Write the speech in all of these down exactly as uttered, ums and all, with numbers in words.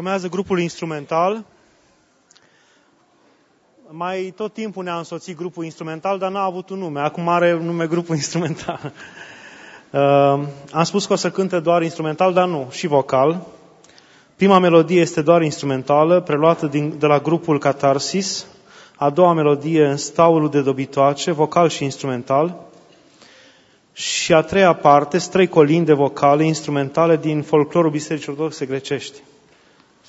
Urmează grupul instrumental. Mai tot timpul ne-a însoțit grupul instrumental, dar n-a avut un nume. Acum are un nume grupul instrumental. Uh, am spus că o să cânte doar instrumental, dar nu, și vocal. Prima melodie este doar instrumentală, preluată din, de la grupul Catarsis. A doua melodie, În staulul de dobitoace, vocal și instrumental. Și a treia parte, trei colinde vocale, instrumentale, din folclorul Bisericii Ortodoxe Grecești.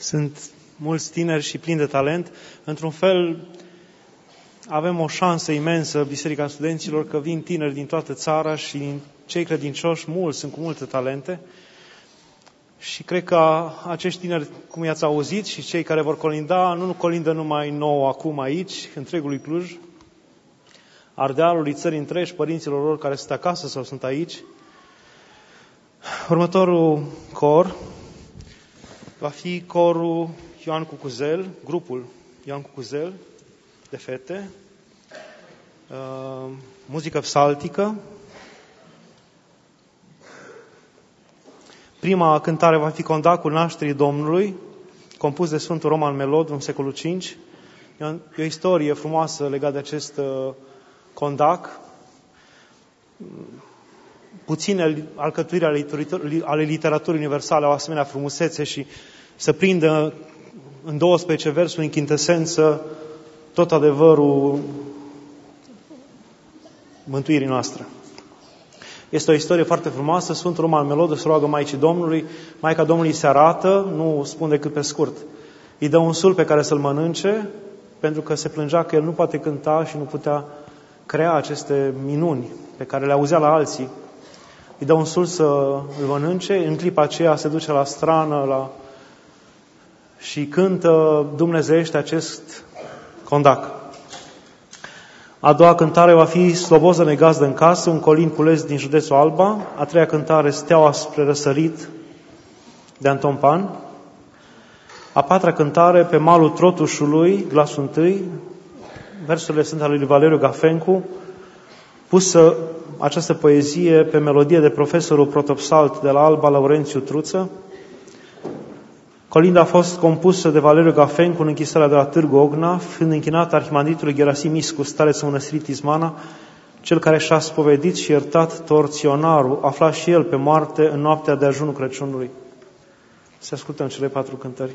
Sunt mulți tineri și plini de talent. Într-un fel, avem o șansă imensă, Biserica Studenților, că vin tineri din toată țara și cei credincioși, mulți, sunt cu multe talente. Și cred că acești tineri, cum i-ați auzit, și cei care vor colinda, nu colindă numai nouă acum aici, întregului Cluj, Ardealului, țării întregi, părinților lor care sunt acasă sau sunt aici. Următorul cor va fi corul Ioan Kukuzel, grupul Ioan Kukuzel de fete, uh, muzică psaltică. Prima cântare va fi Condacul Nașterii Domnului, compus de Sfântul Roman Melod în secolul cinci. E o istorie frumoasă legată de acest uh, condac. Puține alcătuiri ale, ale literaturii universale au asemenea frumusețe și se prinde în douăsprezece versuri, în chintesență, tot adevărul mântuirii noastre. Este o istorie foarte frumoasă. Sfântul Roman Melod își roagă Maicii Domnului. Maica Domnului se arată, nu spun decât pe scurt. Îi dă un sul pe care să-l mănânce, pentru că se plângea că el nu poate cânta și nu putea crea aceste minuni pe care le auzea la alții. Îi dă un sul să îl mănânce, în clipa aceea se duce la strană la... și cântă dumnezeiește acest condac. A doua cântare va fi Sloboză-ne gazdă în casă, un colin cules din județul Alba. A treia cântare, Steaua spre răsărit, de Anton Pan. A patra cântare, Pe malul trotușului, glasul întâi. Versurile sunt ale lui Valeriu Gafencu, pusă această poezie pe melodie de profesorul protopsalt de la Alba, Laurențiu Truță. Colinda a fost compusă de Valeriu Gafencu în închisarea de la Târgu Ogna, fiind închinată arhimandritului Gerasim Iscu, starețul mănăstirii Tizmana, cel care și-a spovedit și iertat torționarul, aflat și el pe moarte în noaptea de ajunul Crăciunului. Să ascultăm cele patru cântări.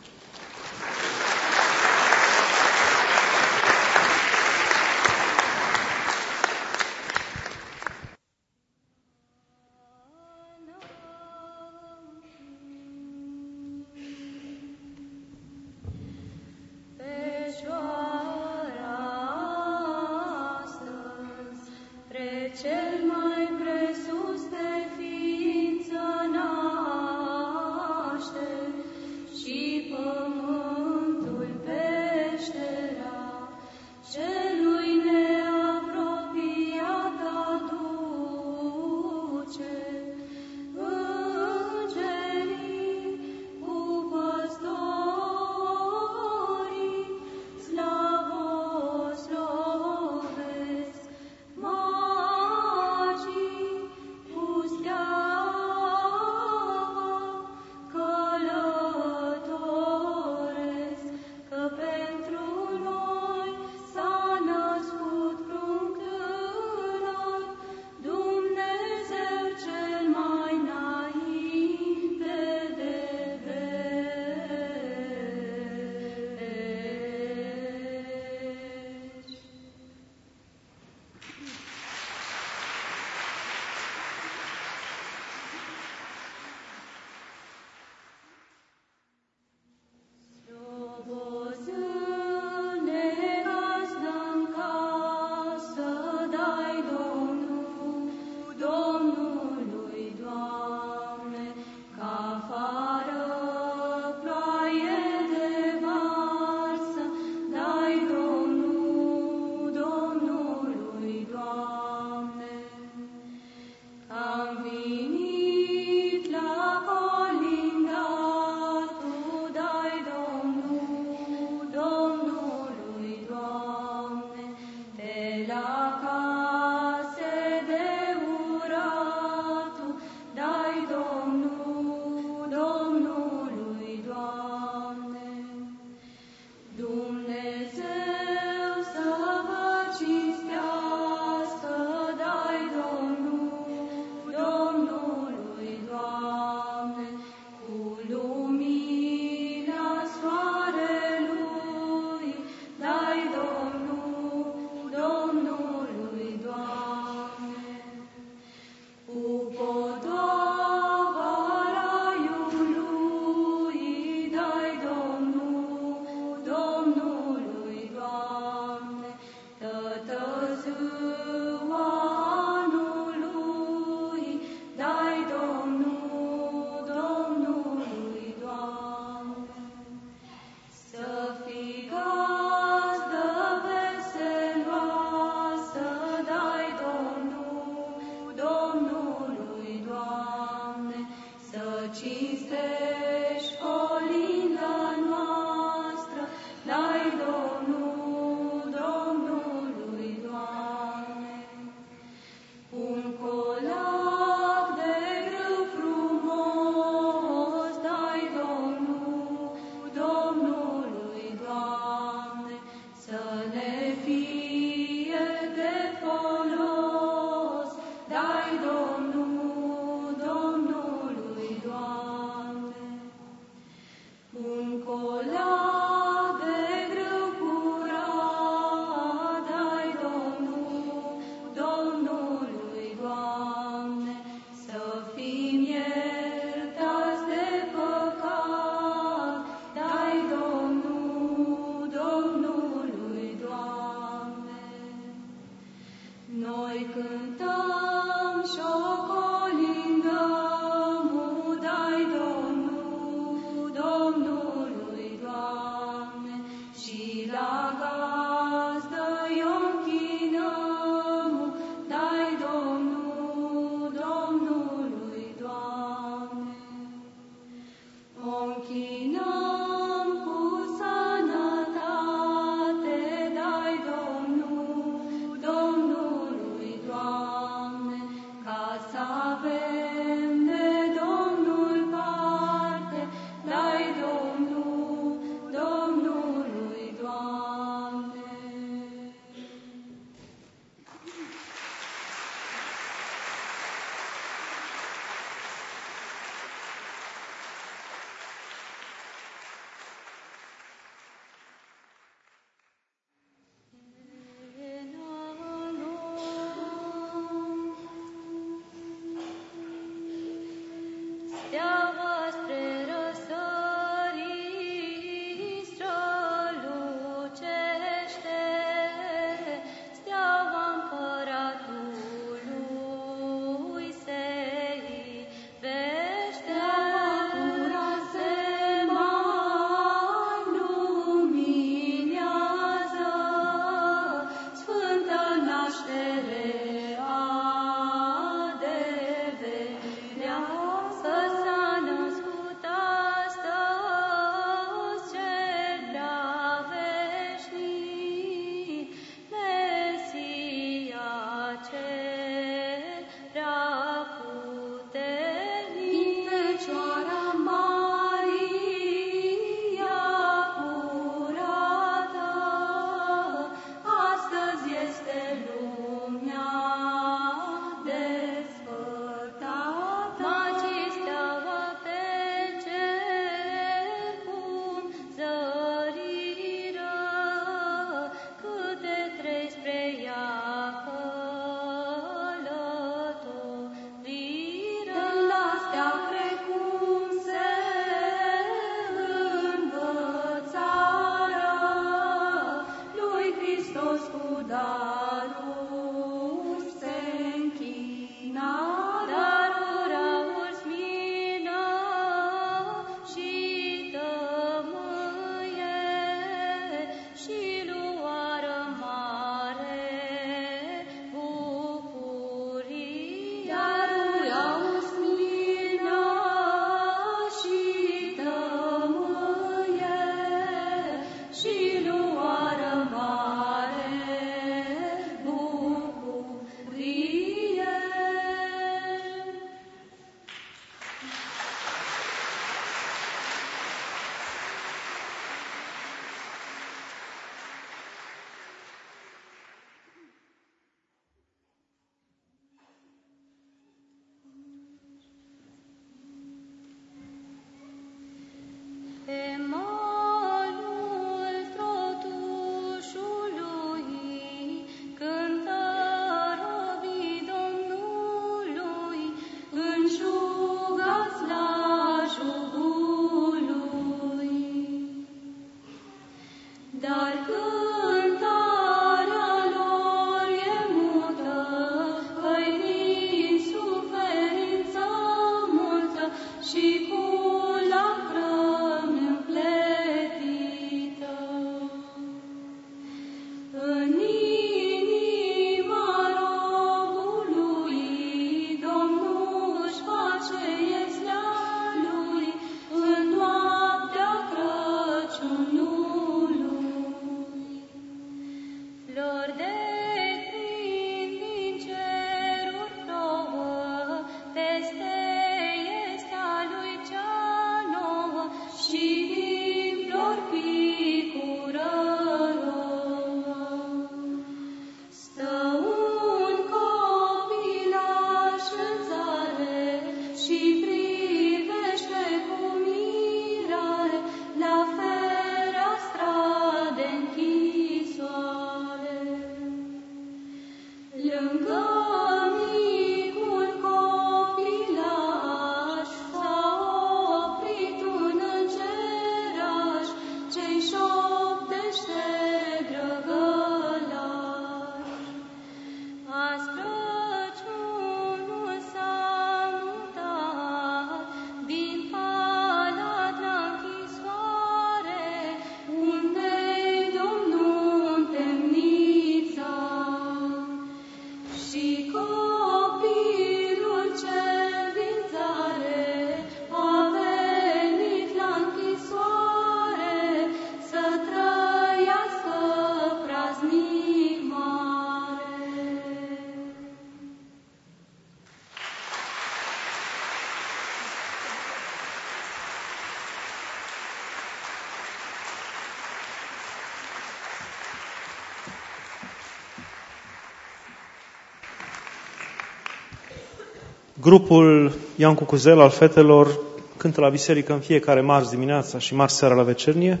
Grupul Ioan Cucuzel al fetelor cântă la biserică în fiecare marți dimineața și marți seara la vecernie.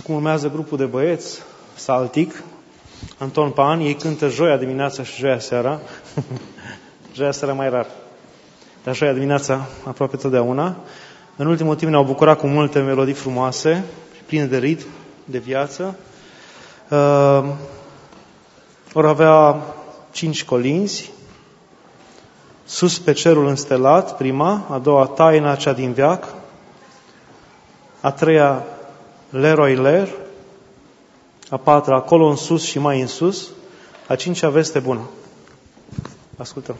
Acum urmează grupul de băieți, Saltic, Anton Pan, ei cântă joia dimineața și joia seara. Joia seara mai rar, dar joia dimineața aproape totdeauna. În ultimul timp ne-au bucurat cu multe melodii frumoase, pline de ritm, de viață. Uh, or avea cinci colinzi, Sus pe cerul înstelat, prima, a doua, Taina cea din veac, a treia, Leroi ler, a patra, Acolo în sus și mai în sus, a cincea, Veste bună. Ascultăm.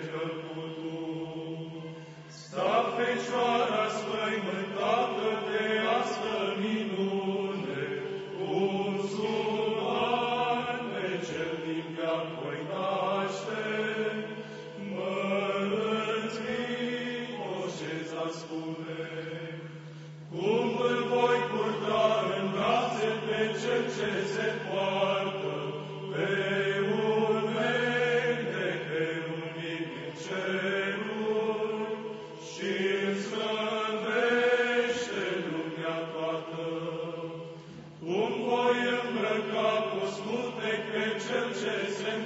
Thank you. Să nu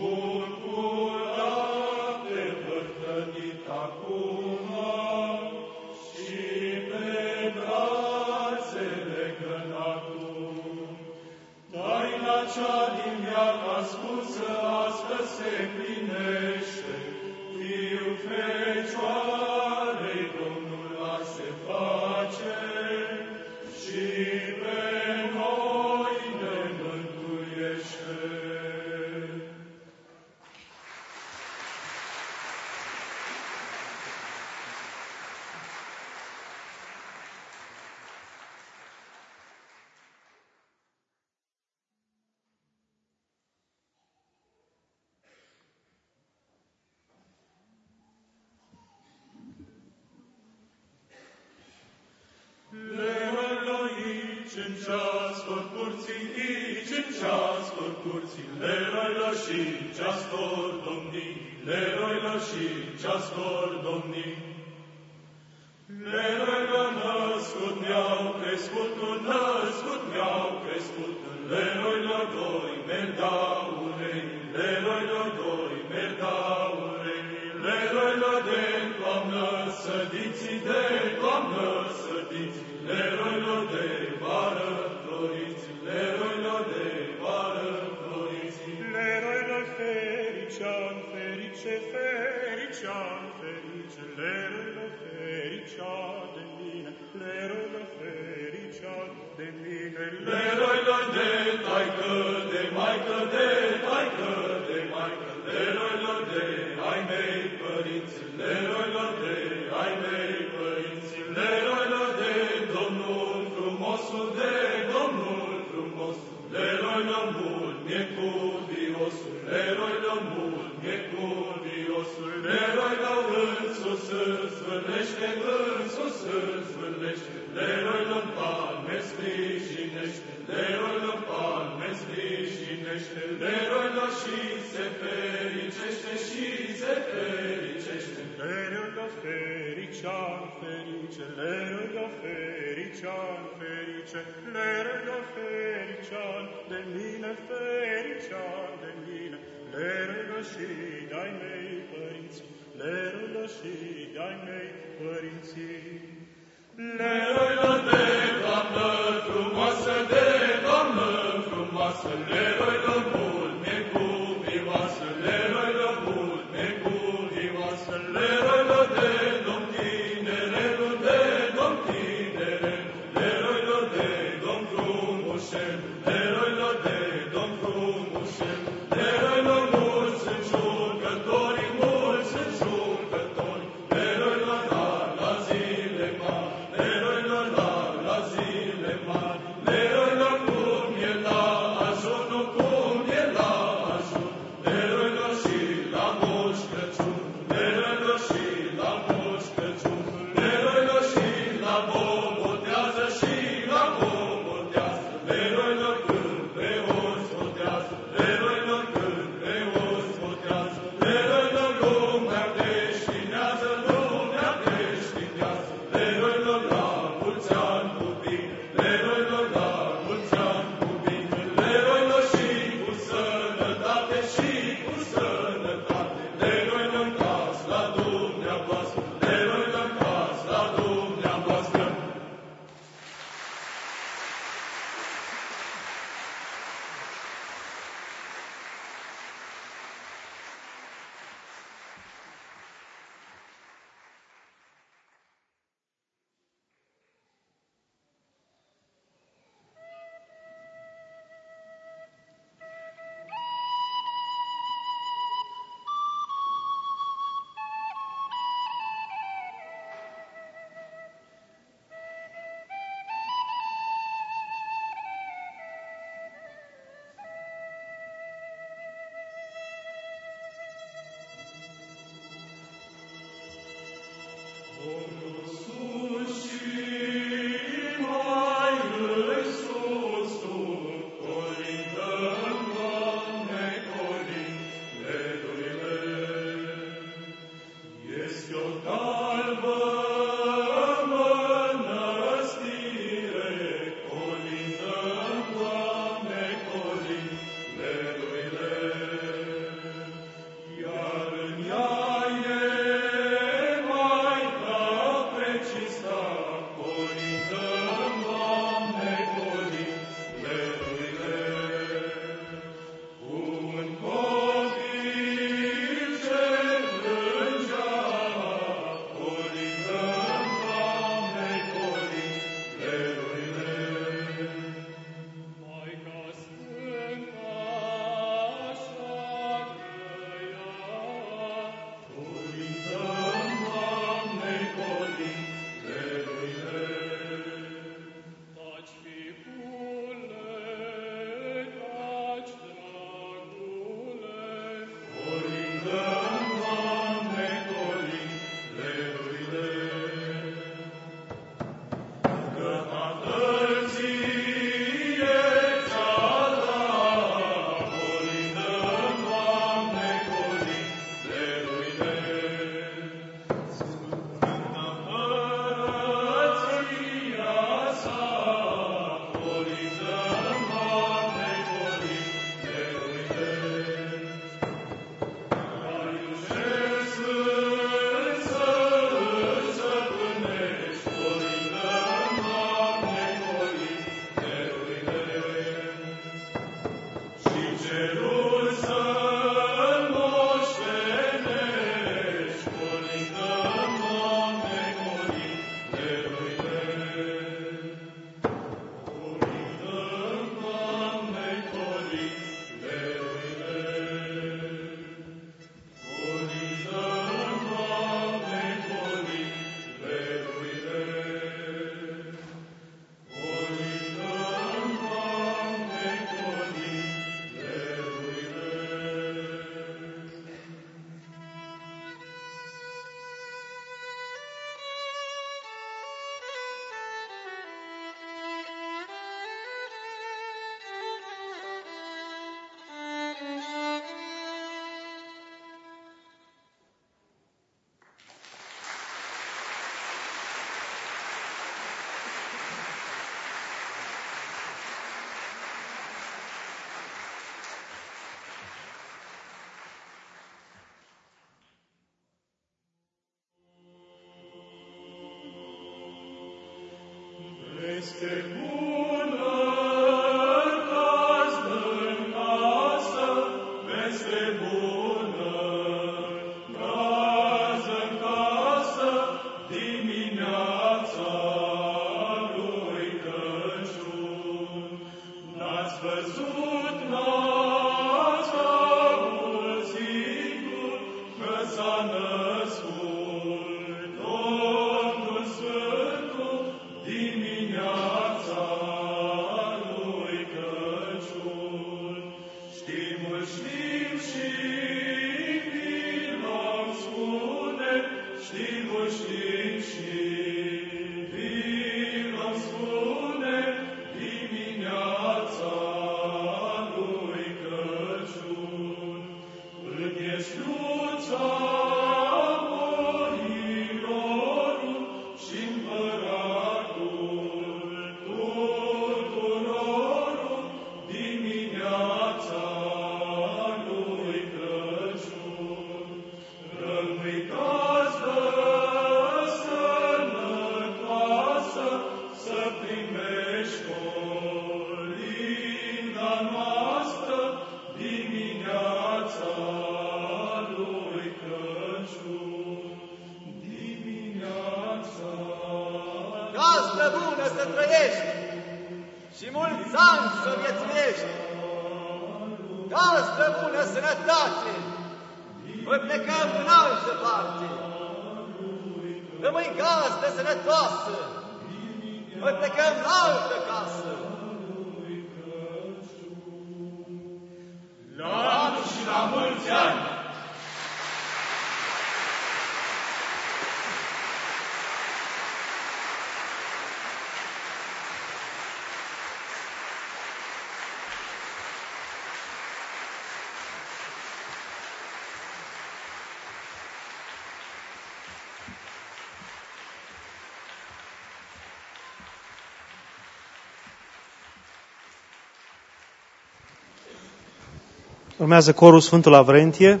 Urmează corul Sfântul Avrentie,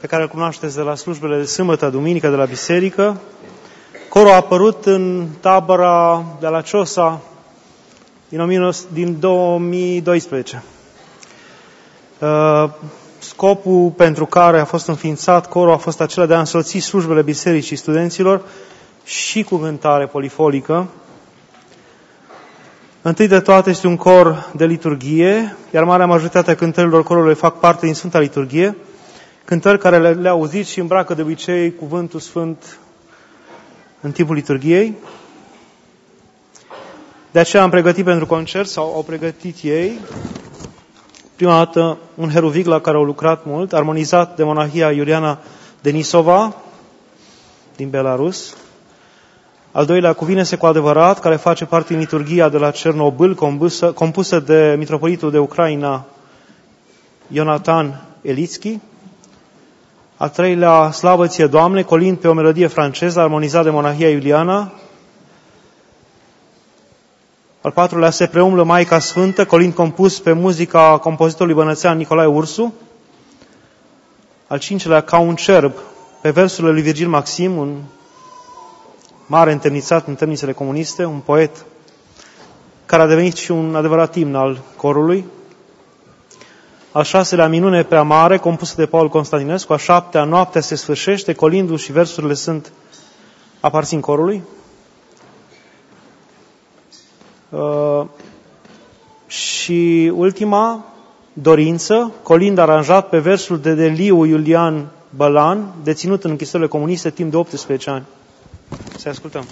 pe care îl cunoașteți de la slujbele de sâmbătă, duminică, de la biserică. Corul a apărut în tabăra de la Ciosa din două mii doisprezece. Scopul pentru care a fost înființat corul a fost acela de a însoți slujbele bisericii studenților și cu cântare polifonică. Întâi de toate este un cor de liturghie, iar marea majoritate a cântărilor corului fac parte din Sfânta Liturghie, cântări care le, le auziți și îmbracă de obicei cuvântul sfânt în timpul liturghiei. De aceea am pregătit pentru concert, sau au pregătit ei, prima dată un heruvic la care au lucrat mult, armonizat de monahia Iuriana Denisova din Belarus. Al doilea, Cuvine-se cu adevărat, care face parte din liturghia de la Cernobâl, compusă, compusă de mitropolitul de Ucraina, Ionatan Elitski. Al treilea, Slavă ție, Doamne, colind pe o melodie franceză, armonizat de monahia Iuliana. Al patrulea, Se preumblă Maica Sfântă, colind compus pe muzica compozitorului bănățean Nicolae Ursu. Al cincilea, Ca un cerb, pe versurile lui Virgil Maxim, un mare întemnițat în temnițele comuniste, un poet care a devenit și un adevărat imn al corului. A șaselea, Minune prea mare, compusă de Paul Constantinescu. A șaptea, Noaptea se sfârșește, colindul și versurile sunt aparțin corului. Uh, și ultima, Dorință, colind aranjat pe versul de Deliu Iulian Bălan, deținut în închisorile comuniste timp de optsprezece ani. Să ascultăm.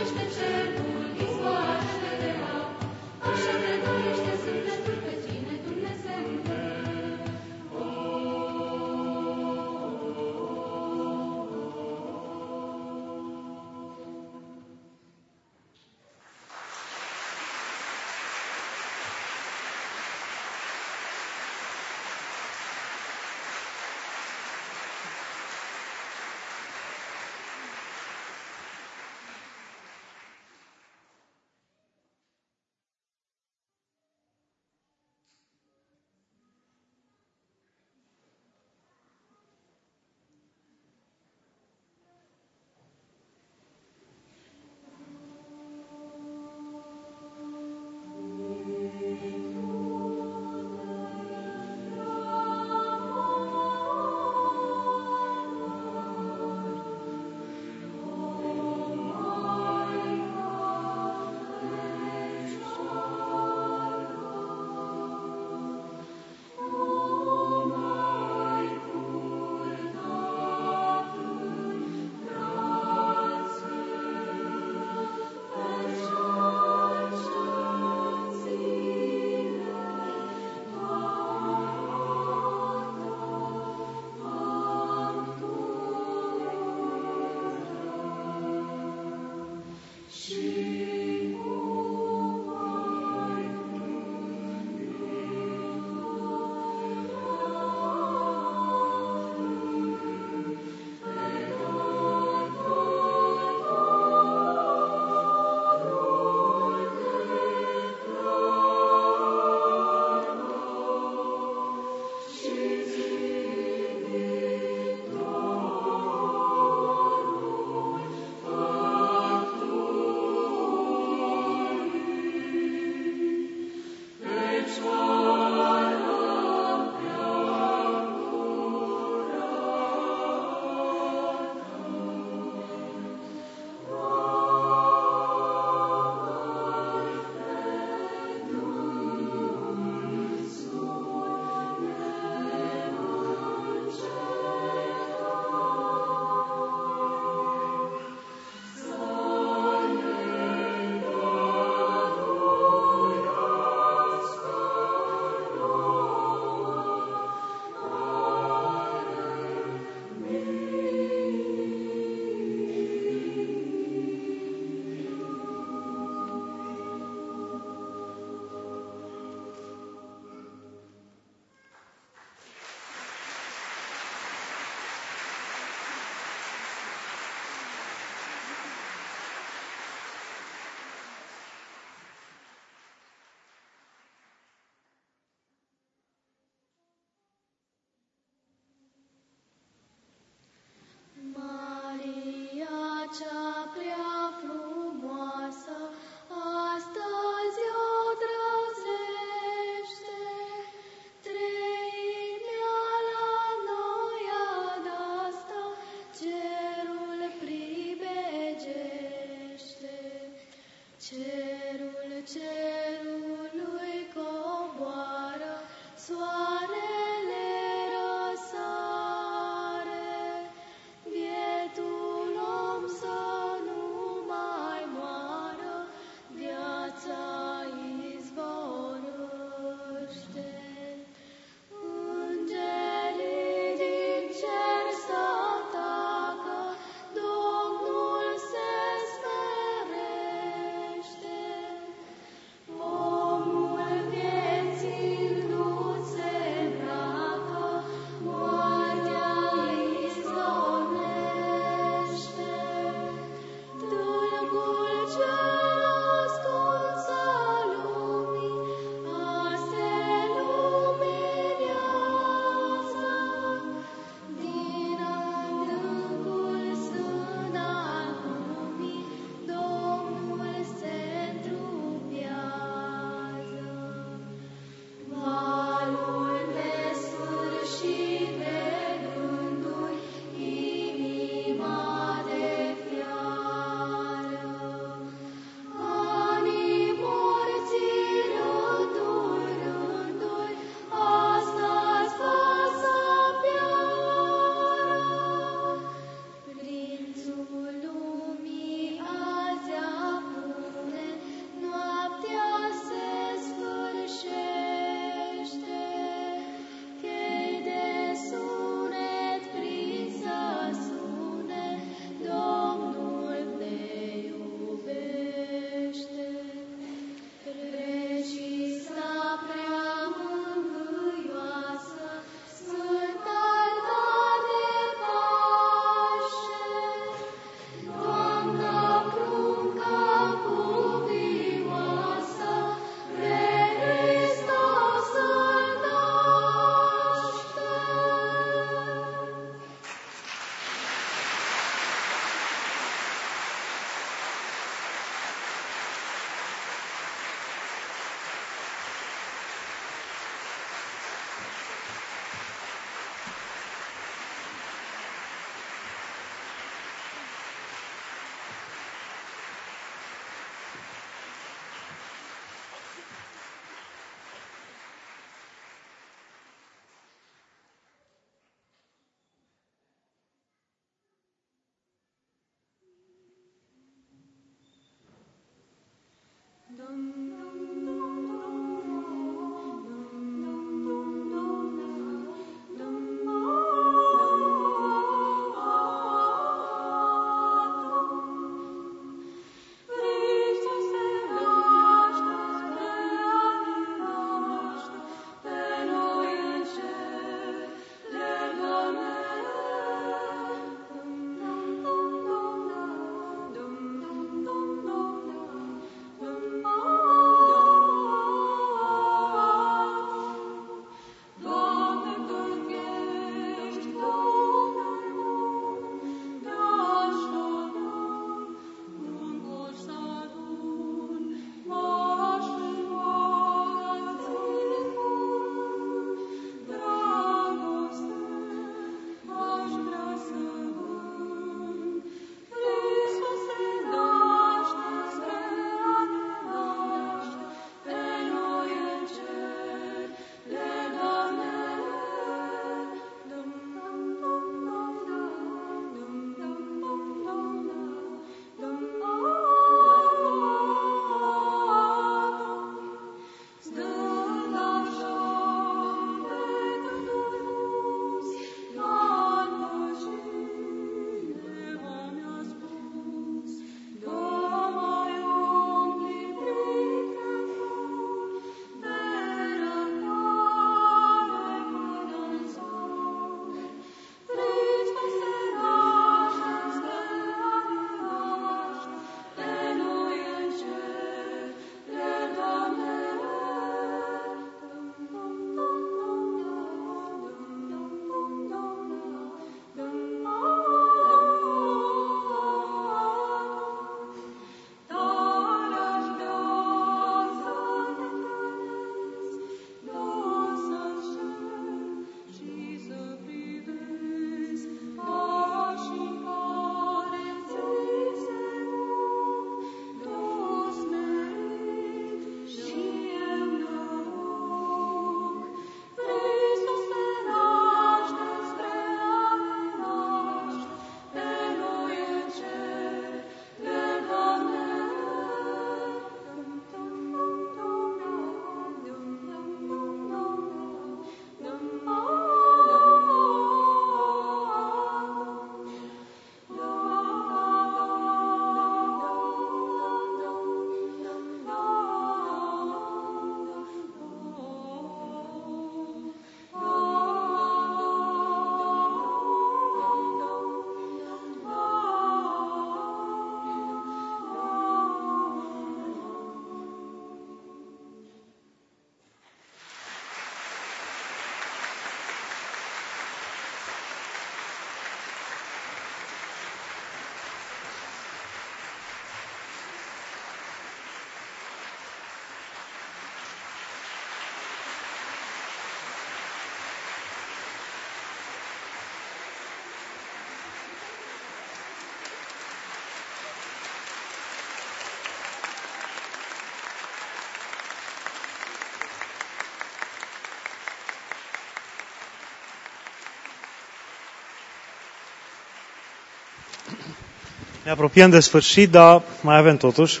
Ne apropiem de sfârșit, dar mai avem totuși.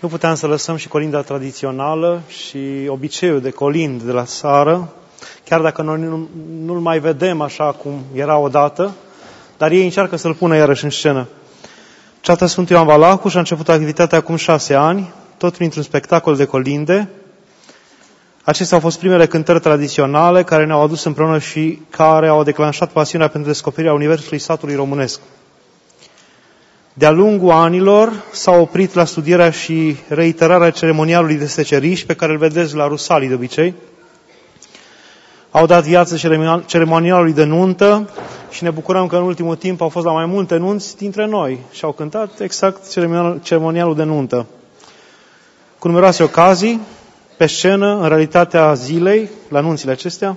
Nu puteam să lăsăm și colinda tradițională și obiceiul de colind de la țară, chiar dacă noi nu, nu-l mai vedem așa cum era odată, dar ei încearcă să-l pună iarăși în scenă. Ceata Sfântul Ioan Valacu și-a început activitatea acum șase ani, tot printr-un spectacol de colinde. Acestea au fost primele cântări tradiționale care ne-au adus împreună și care au declanșat pasiunea pentru descoperirea universului satului românesc. De-a lungul anilor s-a oprit la studierea și reiterarea ceremonialului de seceriș, pe care îl vedeți la Rusalii de obicei. Au dat viață ceremonialului de nuntă și ne bucurăm că în ultimul timp au fost la mai multe nunți dintre noi și au cântat exact ceremonialul de nuntă. Cu numeroase ocazii, pe scenă, în realitatea zilei, la nunțile acestea,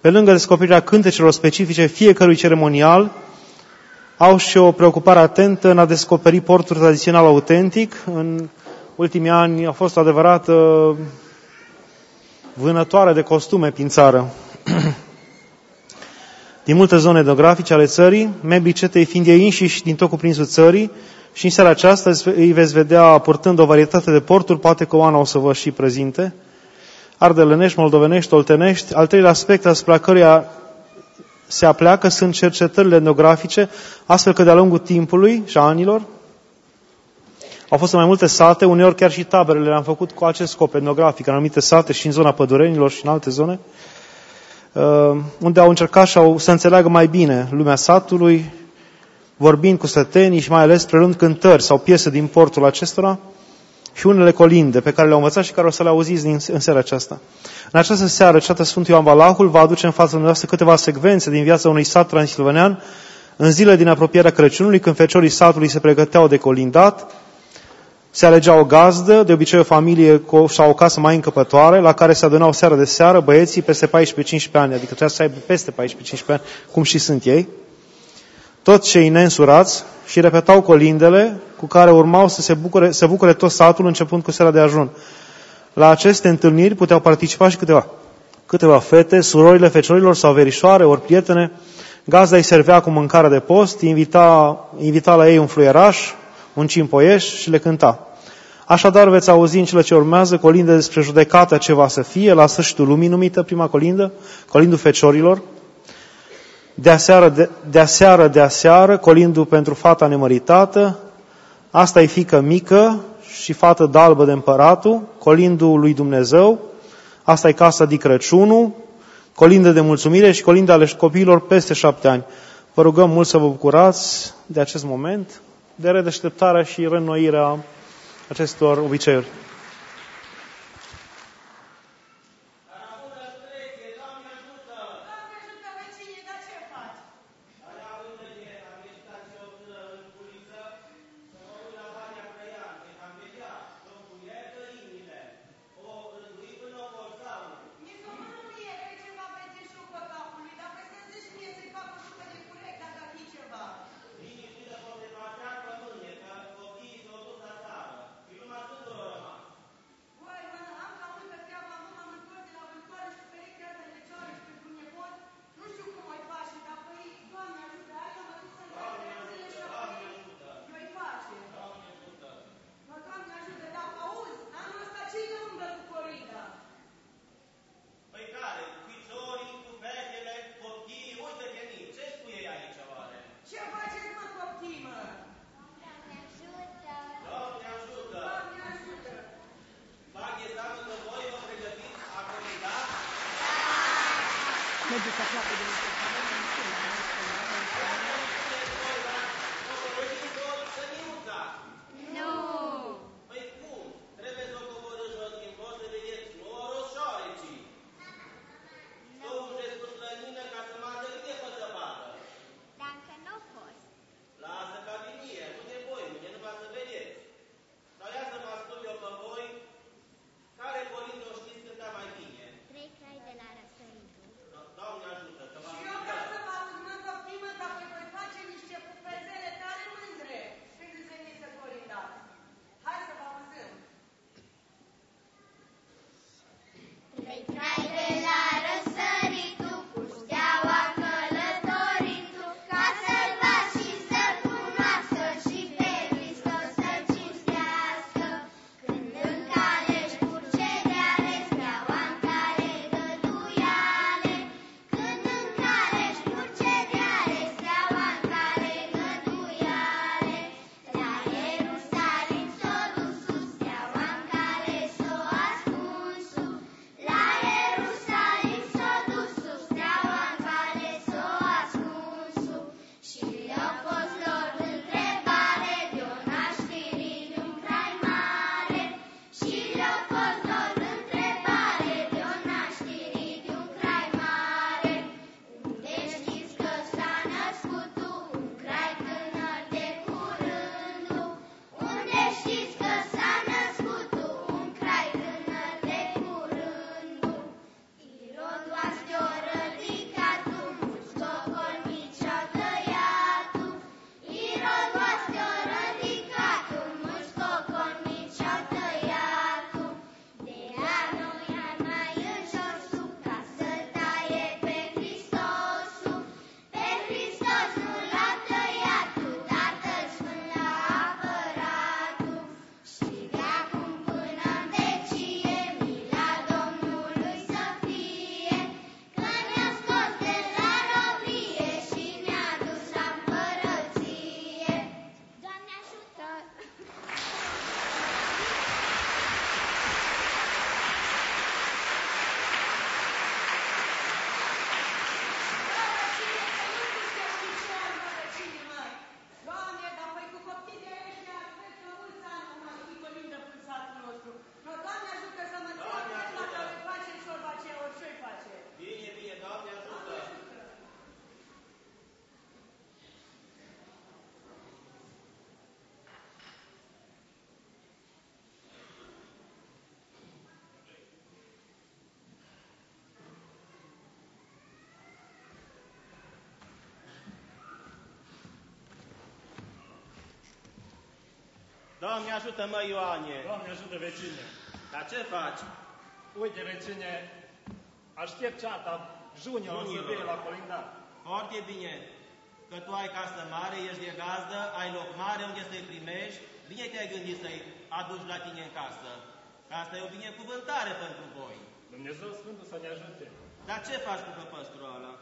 pe lângă descoperirea cântecelor specifice fiecărui ceremonial, au și o preocupare atentă în a descoperi portul tradițional autentic. În ultimii ani a fost o adevărată vânătoare de costume prin țară. Din multe zone geografice ale țării, membrii cetei fiind ei înșiși din tot cuprinsul țării, și în seara aceasta îi veți vedea purtând o varietate de porturi, poate că Oana o să vă și prezinte, ardelenești, moldovenești, oltenești. Al treilea aspect asupra căruia se apleacă sunt cercetările etnografice, astfel că de-a lungul timpului și a anilor au fost mai multe sate, uneori chiar și taberele le-am făcut cu acest scop etnografic, în anumite sate și în zona pădurenilor și în alte zone, unde au încercat și au, să înțeleagă mai bine lumea satului, vorbind cu sătenii și mai ales prelând cântări sau piese din portul acestora și unele colinde pe care le-au învățat și care o să le auziți din, în seara aceasta. În această seară, Ceata Sfântul Ioan Valahul va aduce în fața dumneavoastră câteva secvențe din viața unui sat transilvanean în zile din apropierea Crăciunului, când feciorii satului se pregăteau de colindat, se alegea o gazdă, de obicei o familie sau o casă mai încăpătoare, la care se adunau seară de seară băieții peste paisprezece cincisprezece ani, adică trebuia să aibă peste paisprezece cincisprezece ani, cum și sunt ei, toți cei neînsurați, și repetau colindele cu care urmau să se bucure, se bucure tot satul începând cu seara de ajun. La aceste întâlniri puteau participa și câteva, câteva fete, surorile feciorilor sau verișoare, ori prietene. Gazda îi servea cu mâncare de post, invita, invita la ei un fluieraș, un cimpoieș și le cânta. Așadar veți auzi în cele ce urmează colinde despre judecata ce va să fie, la sfârșitul lumii numită prima colindă, colindul feciorilor, de-aseară, de, de-aseară, de-aseară, colindul pentru fata nemăritată, asta-i fică mică și fată dalbă de împăratul, colindul lui Dumnezeu, asta-i casa de Crăciunul, colindă de mulțumire și colindă ale copiilor peste șapte ani. Vă rugăm mult să vă bucurați de acest moment, de redeșteptarea și reînnoirea acestor obiceiuri. Doamne ajută! Că Doamne ajută, mă, Ioane! Doamne ajută, vecine! Dar ce faci? Uite, vecine, aștept ceata junior o să vie la colindar. Foarte bine, că tu ai casă mare, ești de gazdă, ai loc mare unde să-i primești, bine te-ai gândit să-i aduci la tine în casă. Asta e o binecuvântare pentru voi. Dumnezeu Sfântul să ne ajute. Dar ce faci cu căpăstrul ăla?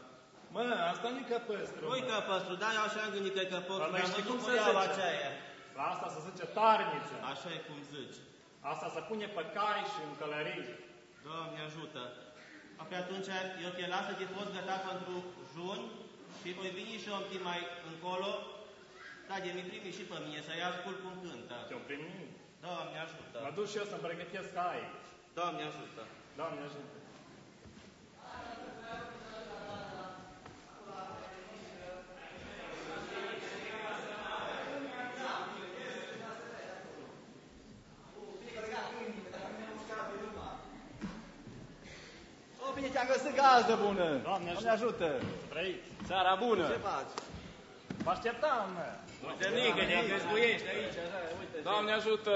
Mă, asta nu-i căpăstru. Nu-i căpăstru, da, eu așa am gândit că-i căpăstru, dar nu cum poreaua aceea. Asta se zice tarniță. Așa e cum zici. Asta se pune pe cai și în călării. Doamne ajută. Apoi atunci eu te las să te poți găta pentru juni și voi veni și eu un timp mai încolo. Da, de mi primi și pe mine, să-i ascult cum cântă. Te-o primi? Doamne ajută. Mă duc și eu să-mi pregătesc cai. Doamne ajută. Doamne ajută. Te-am găsit gazdă bună! Doamne ajută! Doamne ajută! Trăiți! Țara bună! Ce faci? Vă așteptam! Uite, mică, te-am găzduiești aici, așa, uite! Doamne ajută!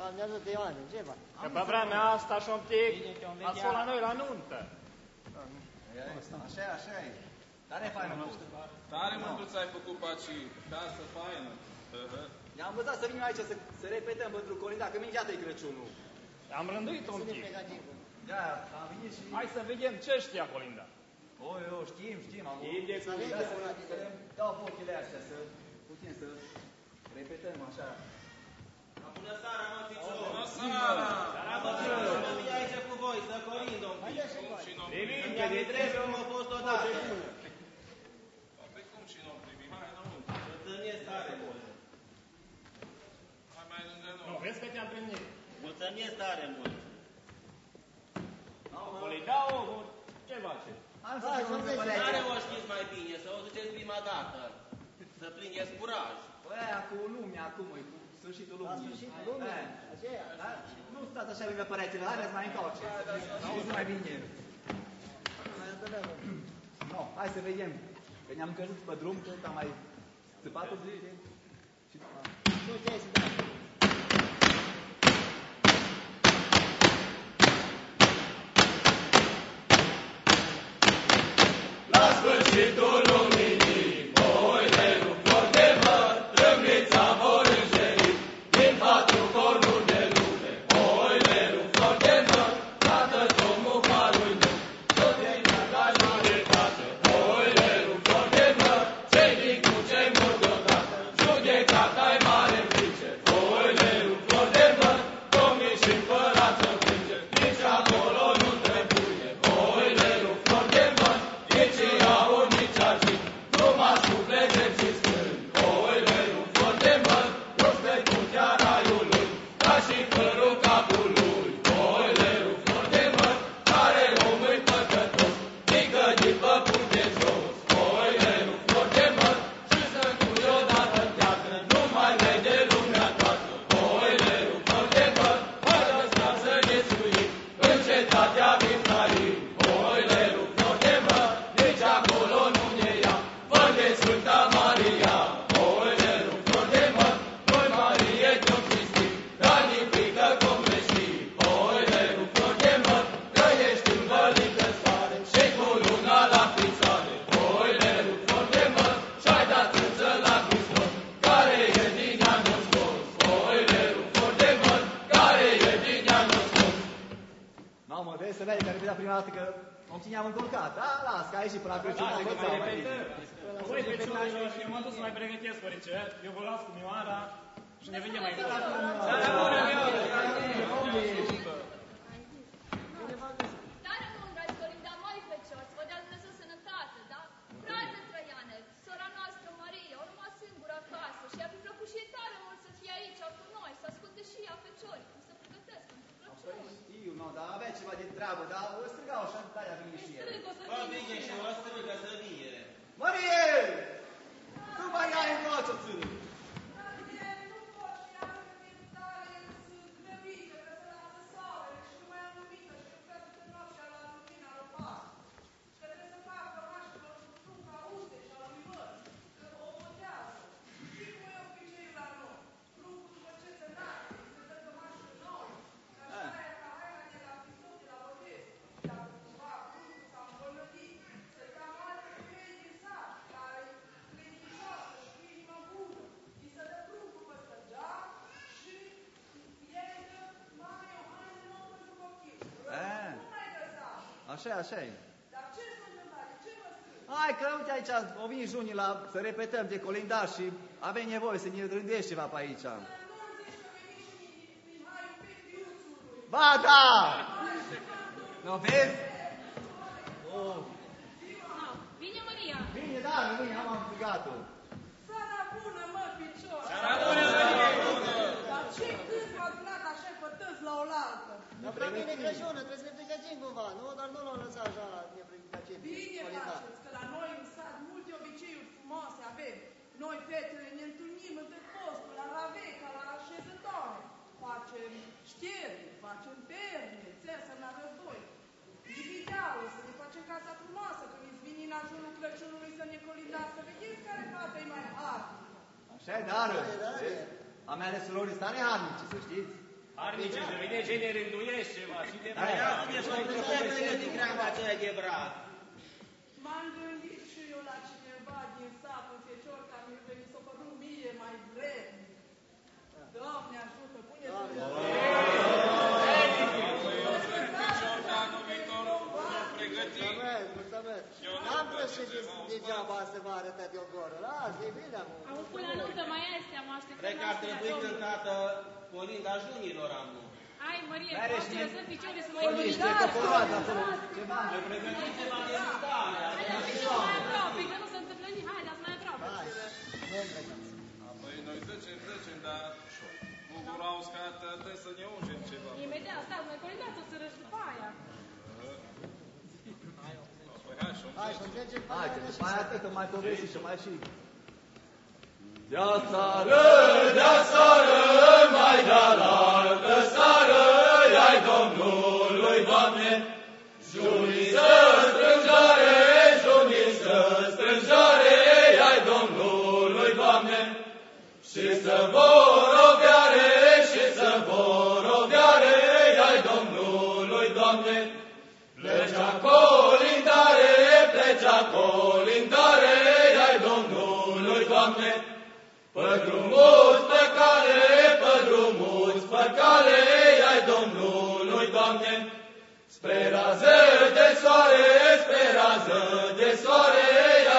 Doamne ajută, Ioane, ce faci? Că pe vremea asta și un pic, ați fost la noi la nuntă! Așa e, așa e! Tare faină mă făcut! Tare mândruță ai făcut, Paci! Casă faină! I-am văzut să vinem aici să repetăm pentru Colinda, că mingea de-i Crăciunul! Am rânduit un pic! Da, am venit și... Hai să vedem ce știa Colinda. O, eu știm, știm, am văzut. Să dau bochile astea, să putem să repetăm așa. Bună seara, mătițo! Bună seara! Să vin aici cu voi, să Colinda un pic. Privim, că ne trebuie cum a fost odată. Păi cum și nu privim? Hai înăuntru. Să țăniesc tare, bună. Hai mai lângă noi. Nu, vezi că te-am primit. Mulțumesc tare, bună. Colegau, ce face? Care o știți mai bine, să o ziceți prima dată, să prindeți curaj. Păi aia cu lumea, acum e cu sfârșitul lumii. La sfârșitul lumii? Aceea, da? Nu stați așa lângă părețile, haideți mai întoarce. Auzi mai bine. Hai să vedem, că ne-am căzut pe drum, că am mai țăpat o zi. Nu ce ai să dai? Sfârșitul luminii, boi de lucruri de văr, trâmbița vor înjeri, din patru cornuri de lume, boi de lucruri de văr, tată Domnul Harul meu, tot ei n-a dat mare față, boi de lucruri de văr, cei din cu cei mult odată, judecata-i mare frice, boi de lucruri de văr, domnii și împărați să înfrânge, nici acolo nu trebuie, boi de lucruri de văr, nici iau. Așa, așa e. Dar ce sărbătoare? Ce vă spune? Hai că uite aici, o vin junii la, să repetăm de colindar și avem nevoie să ne rândești ceva pe aici. Ba, da! Nu vezi? Oh. Vine Maria. Vine, da, vine, am amplicat-o. Țara bună, mă, picior! Țara bună, Maria! Dar ce cât v-a adunat așa pătăți la oaltă? Nu prea vine Crăciună, trebuie să ne pregătim cumva, nu? Dar nu l-am lăsat așa, ne pregătim. Bine faceți, că la noi în sat multe obiceiuri frumoase avem. Noi, fetele, ne întâlnim între postul, la raveca, la șezătoare. Facem știeri, facem perne, țesă la război. Divideală, să ne facem casa frumoasă, când îți vine în ajunul Crăciunului să ne colindați, să vedeți care fata-i mai harnică. Așa e, dară. A mea ale surorii stare harnice, să știți. Harnice, să vine ce ne rânduiești ceva și de mai harnice. Dar acum e să vă gândiți din greaba aceea de brat. M-am gândit și eu la cineva din satul fecior, că am venit să o părut mie mai vrednic. Doamne ajută, pune-ți-o de n-am prășit degeaba să vă arătat eu goră. Lasă-i bine acum. Acum până anuntă mai este, am așteptat. Cred că ar trebui cântată colinda junilor anul. Hai, Mărie, poate eu sunt picioare să mă imunizați. Dați, dați! Mă pregătiți ceva de mutare. Hai, dar vine mai aproape, că nu se întâmplă nici. Hai, dați mai aproape. Păi noi tăcem, tăcem, dar bucurau scată, trebuie să ne ungem ceva. Imediat, stați, mai colindați o sărăși după aia. Hai, că după aia atât, că mai povesti și mai și. Dea țară, dea țară, mai de-alaltă țară, ai Domnului, Doamne, junii să strângare, junii să strângare, ai Domnului, Doamne, și să vor o viare, și să vor o viare, ai Domnului, Doamne, plece acolo. Plece-a colindare, ai Domnului, Doamne, pe drumuți pe cale, pe drumuți pe cale, ai Domnului, Doamne, spre rază de soare, spre rază de soare,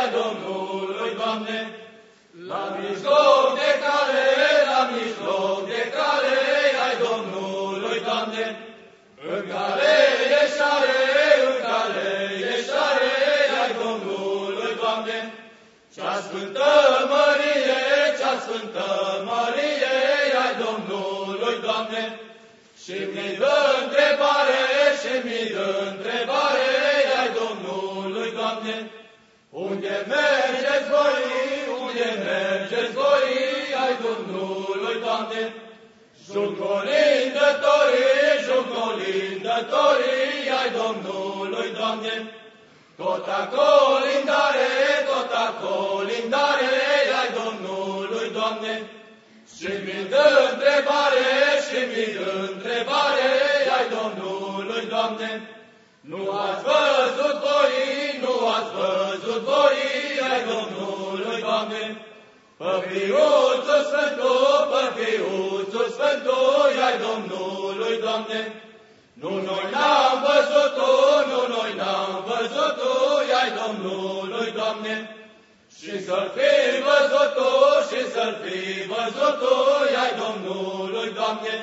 ai Domnului, Doamne, la mijloc de cale, la mijloc de cale, ai Domnului, Doamne, în care ieșare, în care ieșare, cea Sfântă Mărie, cea Sfântă Mărie, ai Domnului, Doamne, și mi-i dă întrebare, și mi-i dă întrebare, ai Domnului, Doamne, unde mergeți voi, unde mergeți voi, ai Domnului, Doamne, jucolindătorii, jucolindătorii, ai Domnului, Doamne, tot a colindare, tot a colindare, ai Domnului, Doamne, și mi-l dă întrebare, și mi-l întrebare, ai Domnului, Doamne, nu ați văzut voi, nu ați văzut voi, ai Domnului, Doamne, pe Fiuțul Sfântul, pe Fiuțul Sfântul, ai Domnului, Doamne, nu noi n-am văzut-o, nu noi n-am văzut-o, ai Domnului, Doamne, și să-l fi văzut-o, și să-l fi văzut-o, ai Domnului, Doamne,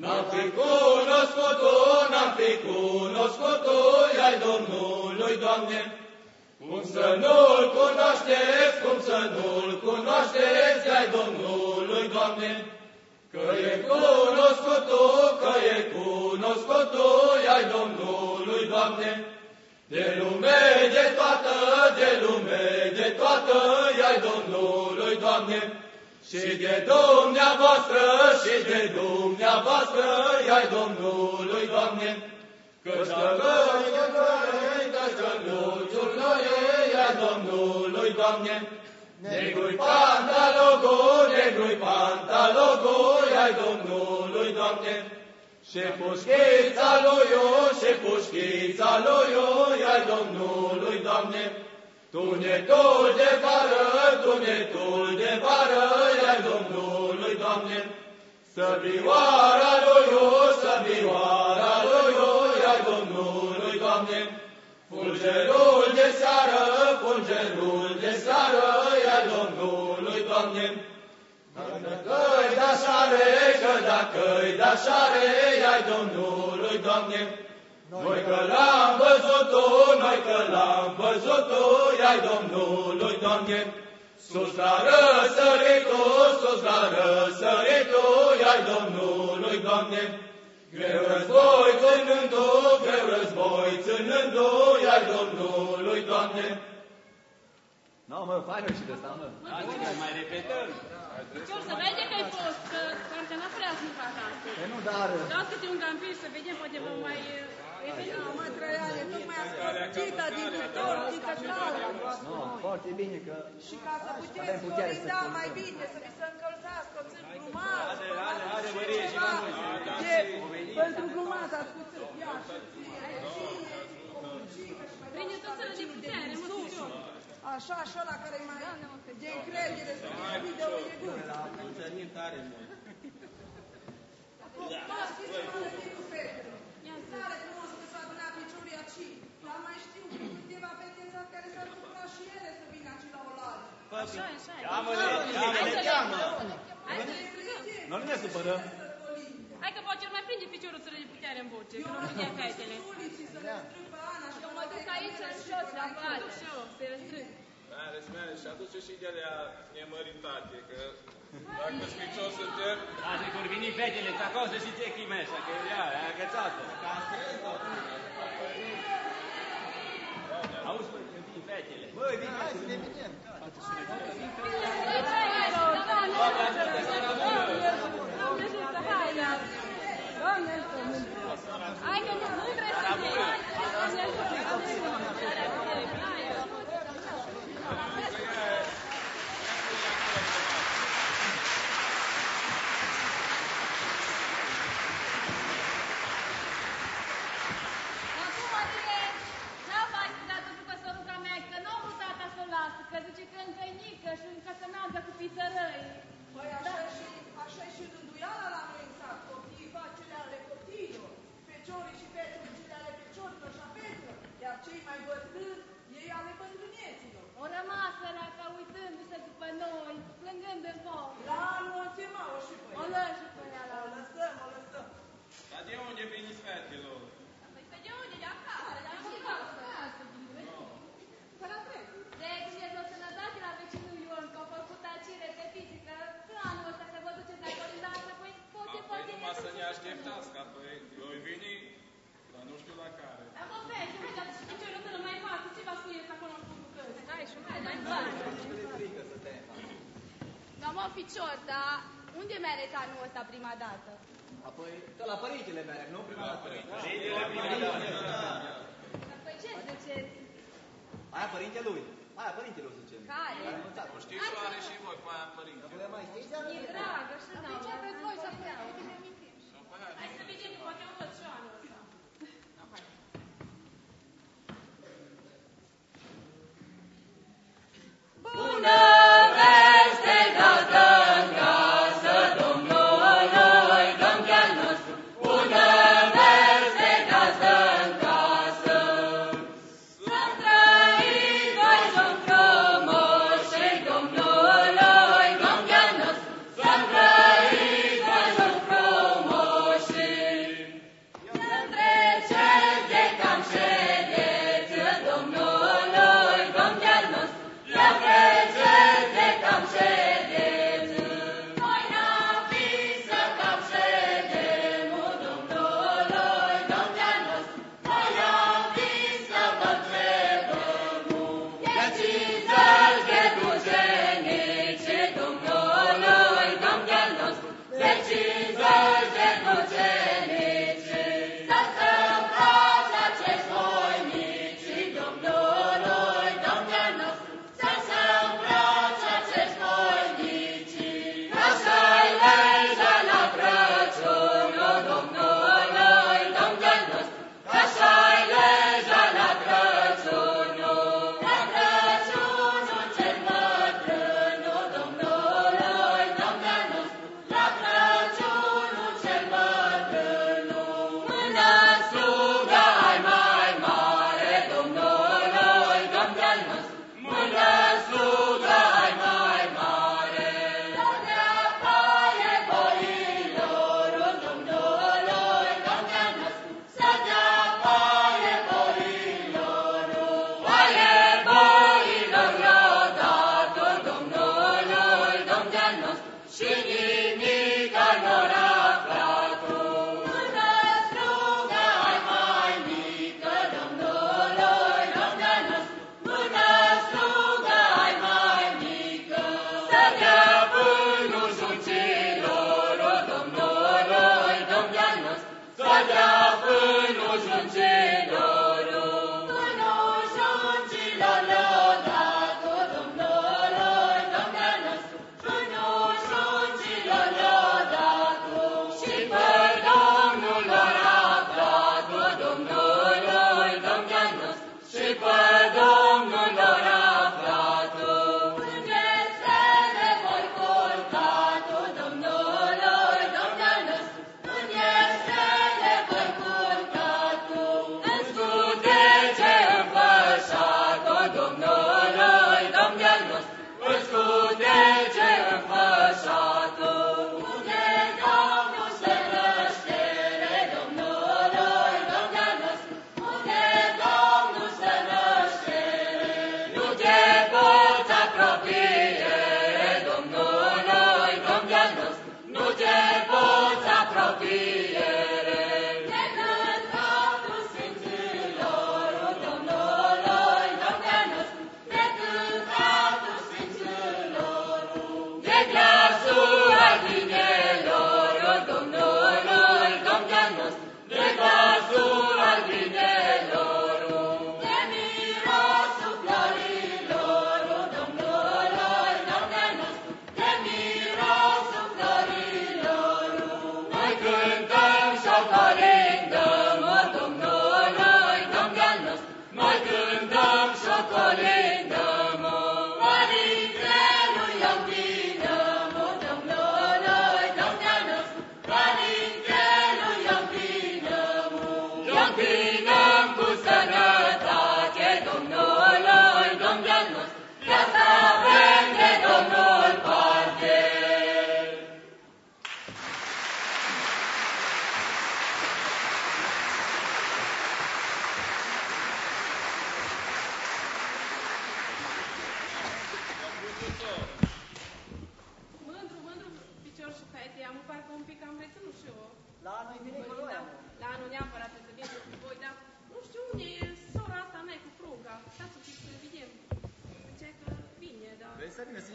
n-am fi cunoscut-o, n-am fi cunoscut-o, ai Domnului, Doamne, cum să nu-l cunoașteți, cum să nu-l cunoașteți, ai Domnului, Doamne, că e cunoscut-ul, că e cunoscut-ul, ai Domnului, Doamne, de lume de toată, de lume de toată, ai Domnului, Doamne, și de dumneavoastră, și de dumneavoastră, ai Domnului, Doamne, căci călăuțul noi, căci călăuțul noi, ai Domnului, Doamne, negru-i pantalogul, negru-i pantalogul, ai Domnului, Doamne, și pușchița lui eu, și pușchița lui eu, ai Domnului, Doamne, tunetul de vară, tunetul de vară, ai Domnului, Doamne, săbioara lui eu, săbioara lui eu, ai Domnului, Doamne, Doamne, fulgerul de seară, fulgerul de seară, ia Domnului, Doamne. Că-i dașare, că dacă-i dașare, ia-i Domnului, Doamne. Noi că l-am văzut-o, noi că l-am văzut-o, ia-i Domnului, Doamne. Sus la răsărit-o, sus la răsărit-o, ia-i Domnului, Doamne. Greu război ținând-o, greu război ținând-o, ia-i Domnului, Doamne. Nu, mă, faină și de asta, mă. Adică mai repetăm. Picior, să vede că-i fost, că parcă n-a prea azi nu fac asta. Că nu, dar... Dați câte un gampir să vedem, poate vă mai... Evelina, mă, Traiane, tocmai a fost cita din doctor, cita clară. Nu, foarte bine că... Și ca să puteți colinda mai bine, să vi se încălzați, că țin glumaz, și ceva de... Pentru glumaz ați puțin, ia și ție, ție, comuncică și mai... Prinde tot felul de putere, mă, Picior. Așa, așa, la care mai de încredere, să fie video-ul de gură. Am înțeles tare mult. Toți știți ce mă lădiți cu fetele. Tare frumos că s-a adunat piciorii aici. Dar mai știu câteva fete în sat care s-ar putea și ele să vină aici la olaltă. Așa, așa. Cheamă-le, cheamă-le, cheamă. Nu ne supără. Hai că Bocer mai prinde piciorul să le putere în voce, că nu nu ia caietele. Eu mă duc aici în jos, la față, și eu, pe răstrâng. Da, deci mea, și aduce și de alea nemăritate, că dacă spicios suntem... Azi vor veni fetele, ți acolo să știți echimeșa, că ea, e agățată. Auzi, măi, când vin fetele. Băi, vin, hai să ne vedem. Doamne, ajută, sora bună! Hai că nu trebuie să ne iau! Acum, tine, n-am mai dat după săruca mea, că n-au vrut tata să o lasă, că zice că încăinică și încă se mează cu pițărăi. Păi așa e și rânduiala la noi în sat, copiii fac cele ale copiilor, feciorii și fetele cele ale feciorilor și a fetelor, iar cei mai bătrâni, ei ale bătrâneților. O rămaseră ca uitându-se după noi, plângând în foc. La anul o chemau și voi. O lăși până la anul. O lăsăm, o lăsăm. Dar de unde veniți fetelor? Păi că de unde? De acasă, dar și de acasă. Să la trec. Deci, e o sănătate la vecinul Ion, că au făcut acire de fizică, anul ăsta că vă duceți acolo în dată, păi poate, poate... Acum să ne așteptați, ca păi, voi veni, dar nu știu la care. Dar mă, pe, hai, dar și piciorul tău mai față, ce vă scuieți acolo în bucăți? Hai, și mai mai față. Dar mă, picior, dar unde mi-a arătat anul ăsta prima dată? Apoi, că la părintele mea, nu prima dată. Părintele prima dată. Dar păi ce ziceți? Aia părinte lui. Aia părinte lui, zicem. Care? Nu știu, are și voi pe aia părinte. Dacă le mai știți, dar... E dragă, și da. Dar ce aveți voi să puteau? Hai să vedem, poate eu văd și-o anul ăsta. Bună veste, dar dăm casă, Domnului, dăm chiar nostru. Bună veste, dar dăm casă. Să-mi trăiți, voi, să-mi frămoși!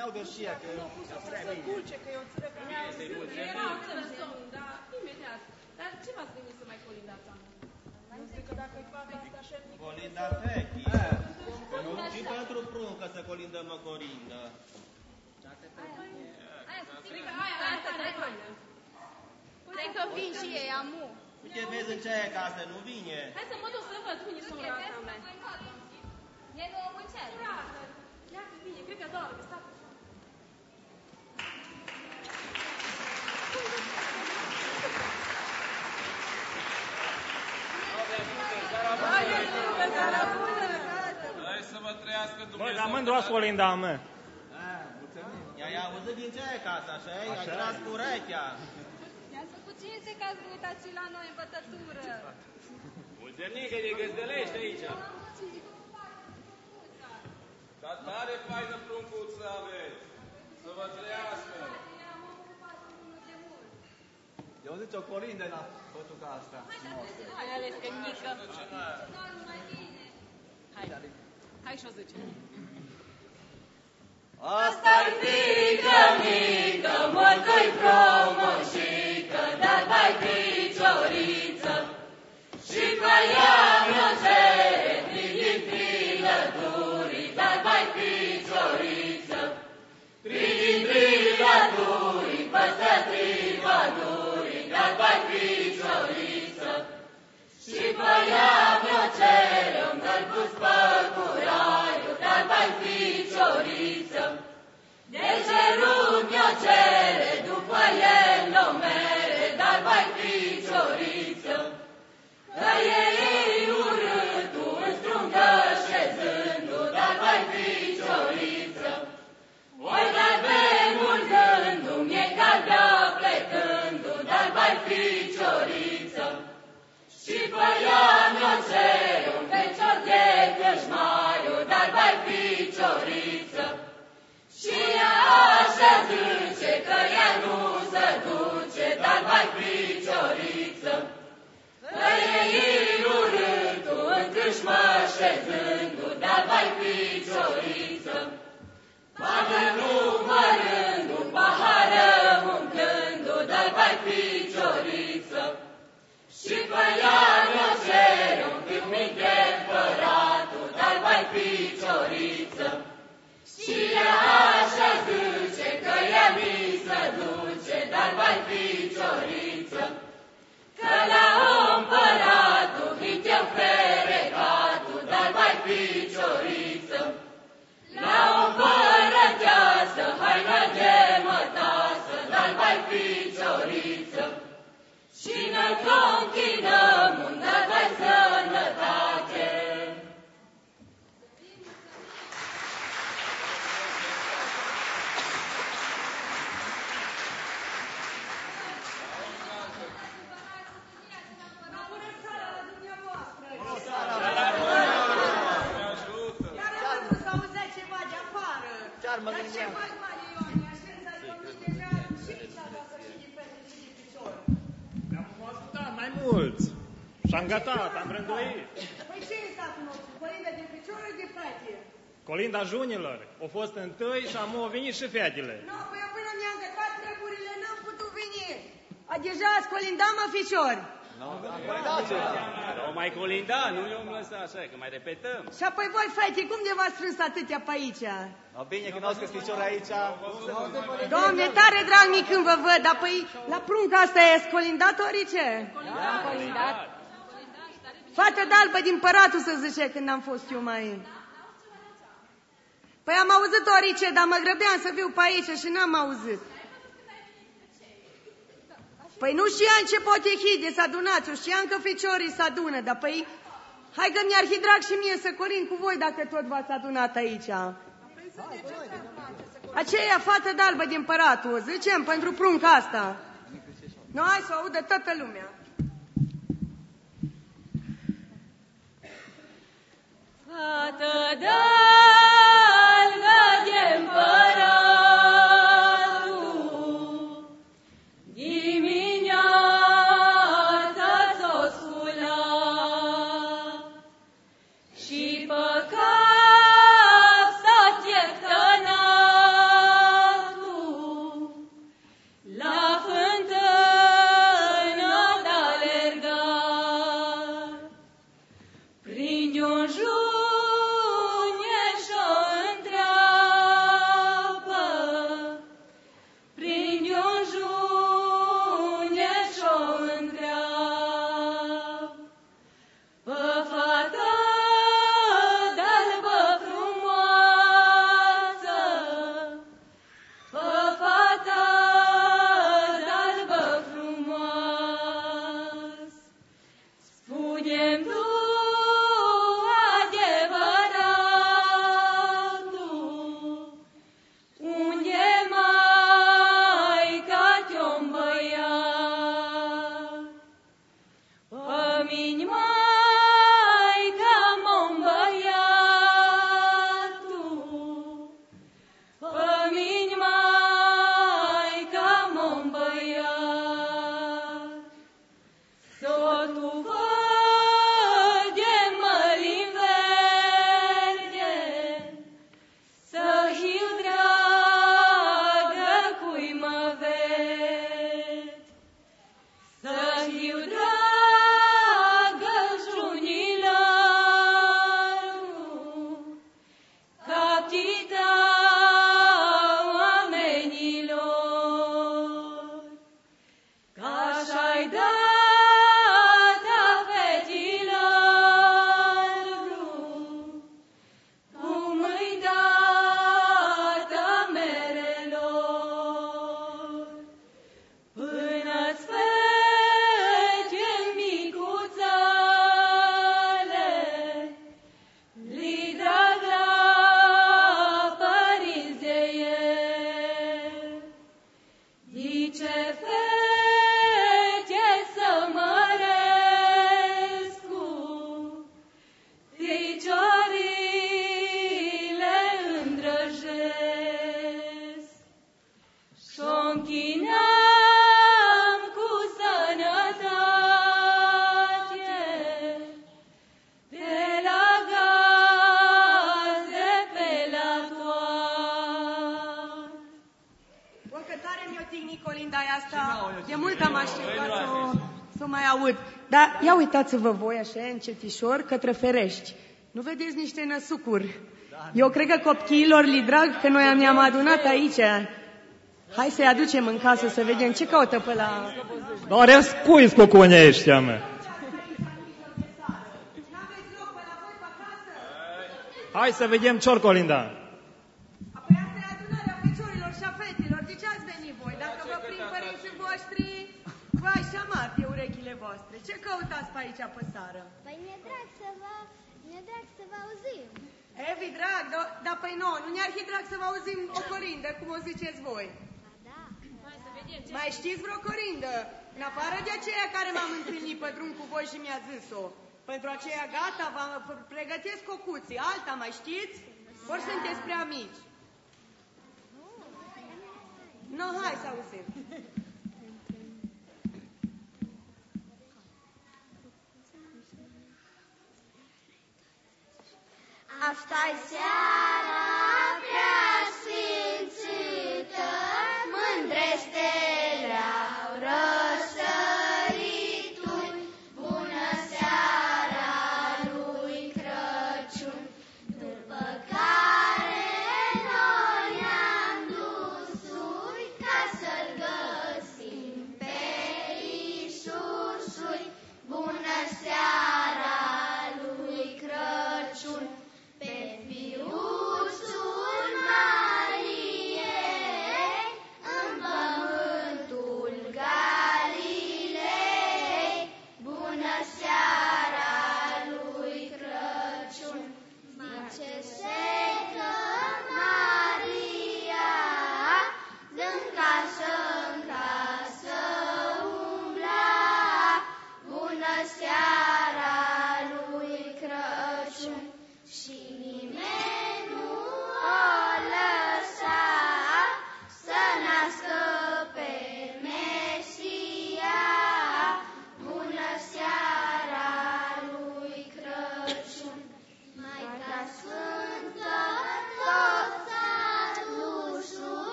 țineau de șia, că... Că să culce, că eu țină că mi-au zis, era o tărăsomn, dar imediat. Dar ce v-ați gândit să mai colindați amul? Nu zic că dacă-i fac asta șernică... Colinda vechi, și pentru prun, că să colindă măcorindă. Aia să zic că aia, aia asta ne-ai faină. Pune că vin și ei, amul. Uite, vezi în ce aia că asta nu vine. Hai să mă duc să văd unii sunt rata mea. E nu omul cer. Urată! Ia că vine, cred că doarme, stați. Hai să vă trăiască Dumnezeu. Bă, dar mândroasă colinda mea. I-ai auzit din ce aia că asta, așa e? I-ai tras cu urechea. I-ați făcut cinste că ați uitați și la noi în bătătură. Mulțernică, ne găzdelești aici. Dar tare faină pruncuță să aveți. Să vă trăiască. Eu zic o colindă la pătuca asta. Hai ales că nică. Hai și o zice. Asta-i pică mică, mult-i frumoșică, dar mai picioriță. Și că ea plăcere prin din trilăturii, dar mai picioriță. Prin din trilăturii, păsă trilăturii, dar mai picioriță. Și că ea plăcere îmi dă-l pus păcuraiu, dar mai picioriță. De cerut mi-o cere, după el n-o mere, dar mai picioriță. Că ei urâtul îl strungă șezându, dar mai picioriță. Oi, dar vemul gându-mi e calbea plecându, dar mai picioriță. Și pe ea mi-o cere un fecior de crâșmariu, dar mai picioriță. Și ea așa zice că ea nu se duce, dar mai picioriță. Că ei urâtul în crâșmă șezându, dar mai picioriță. Bagă numărându, pahară umplându, dar mai picioriță. Și pe ea mi-o cere un pic mic de păratul, dar mai picioriță. Și ea așa zice că ea mi se duce, dar mai picioriță. Că la împăratul vite-o ferecatul, dar mai picioriță. La o împărăteasă haină de mătasă, dar mai picioriță. Și noi conchinăm unde dai sănătate. Și-am gătat, am rânduit. Păi ce e statul nostru? Colinda din picioare de frate? Colinda junilor. O fost întâi și am o venit și fetele. Nu, păi eu până mi-am gătat treburile, n-am putut veni. A, deja ați colindat, mă, ficiori? Nu, nu mai colinda, nu le-am lăsat așa, că mai repetăm. Și apoi voi, frate, cum de v-ați strâns atâtea pe aici? No, bine că n-ați ficiori aici. Doamne, tare drag mi când vă văd, dar păi la prunca asta e colindat ori ce? Am colindat. Fata d'albă din păratul să zice când am fost eu mai... Păi am auzit orice, dar mă grăbeam să viu pe aici și n-am auzit. Păi nu știam ce pot echide să adunați-o, știam că feciorii se adună, dar păi... Hai că mi-ar fi drag și mie să corin cu voi dacă tot v-ați adunat aici. Aceea fata d'albă din păratul, zicem, pentru prunca asta. Nu, hai să o audă toată lumea. Fată d'albă de-n păratul, dimineața s-o scula și pe cap s-a cheptănat. Ia uitați-vă voi așa, încetișor, către Ferești. Nu vedeți niște năsucuri? Eu cred că copiilor li drag, că noi ne-am adunat aici. Hai să-i aducem în casă să vedem ce caută pe la... Doresc cui spucune ăștia, mă! Hai să vedem ce-or colinda. Apoi asta e adunarea feciorilor și a fetilor. De ce ați venit voi? Dacă vă prind părinții voștri, vă așa mari de urechile voastre. Ce căutați pe aici, pe țară? Păi mi-e drag să vă, mi-e drag să vă auzim. Evi, drag, dar da, păi nu, nu ne-ar fi drag să vă auzim o corindă, cum o ziceți voi. A, da. Hai să vedem ce... Mai știți vreo corindă? În afară de aceea care m-am întâlnit pe drum cu voi și mi-a zis-o. Pentru aceea, gata, vă pregătesc cocuții. Alta mai știți? Ori sunteți prea mici? Nu, hai să auzim. Asta-i seara prea sfințită, mândre stele au răsărituri, bună seara lui Crăciun, după care noi ne-am dus ui, ca să-l găsim pe Iisus, bună seara lui Crăciun. Pe fiuțul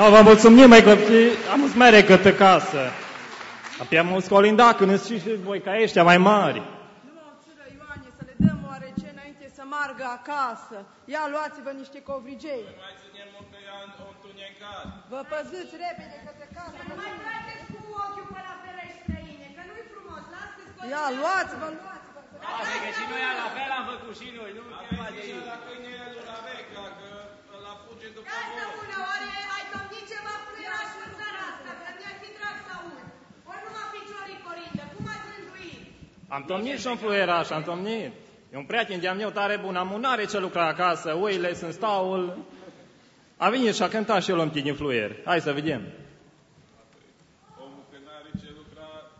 No, vă mulțumim, mai copii, am îți mere cătă casă. Apia mă scolinda, când îți și voi ca ăștia mai mari. Nu, țură, Ioane, să le dăm oarece înainte să margă acasă. Ia, luați-vă niște covrigei. Vă mai ținem un tunecat. Vă păziți repede către casă. Să mai trageți cu ochiul pe la ferești străine, că nu-i frumos, lasă-ți covrigei. Ia, luați-vă, luați-vă. Lasă, că și noi la fel am făcut și noi, nu? Am venit la câinele lui la veca, că la fuge după voi. Casă bună, oare ai domnit ceva fluieraș în țara asta, că mi-ar fi drag să aud. Ori numai piciorii corindă, cum ați rânduit? Am domnit și un fluieraș, am domnit. E un prieten de-am eu tare bun, am un are ce lucra acasă, oile sunt staul. A venit și a cântat și eu l-am din fluier. Hai să vedem.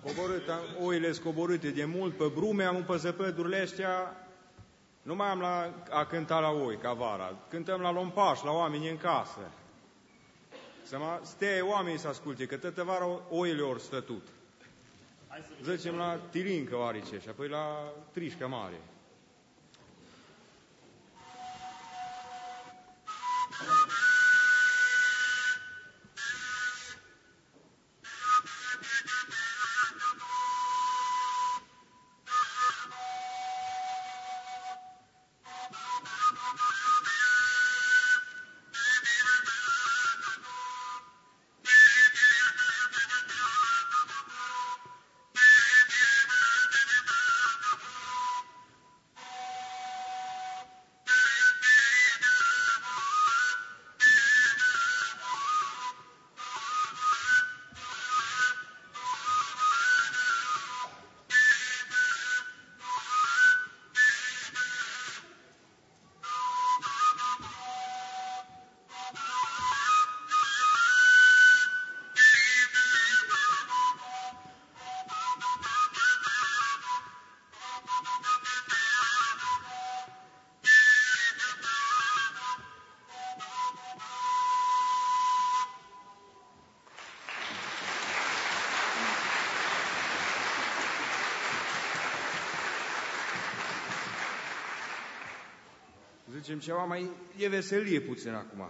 Coborât, am, oile scoborâte de mult pe brume, am pe zăpădurile astea, nu mai am la, a cânta la oi, ca vara. Cântăm la lompaș, la oameni în casă. Să mă stea oamenii să asculte, că tătă vara oile ori stătut. Zicem la tirincă oarice și apoi la trișcă mare. Zicem ceva mai... e veselie puțin acum.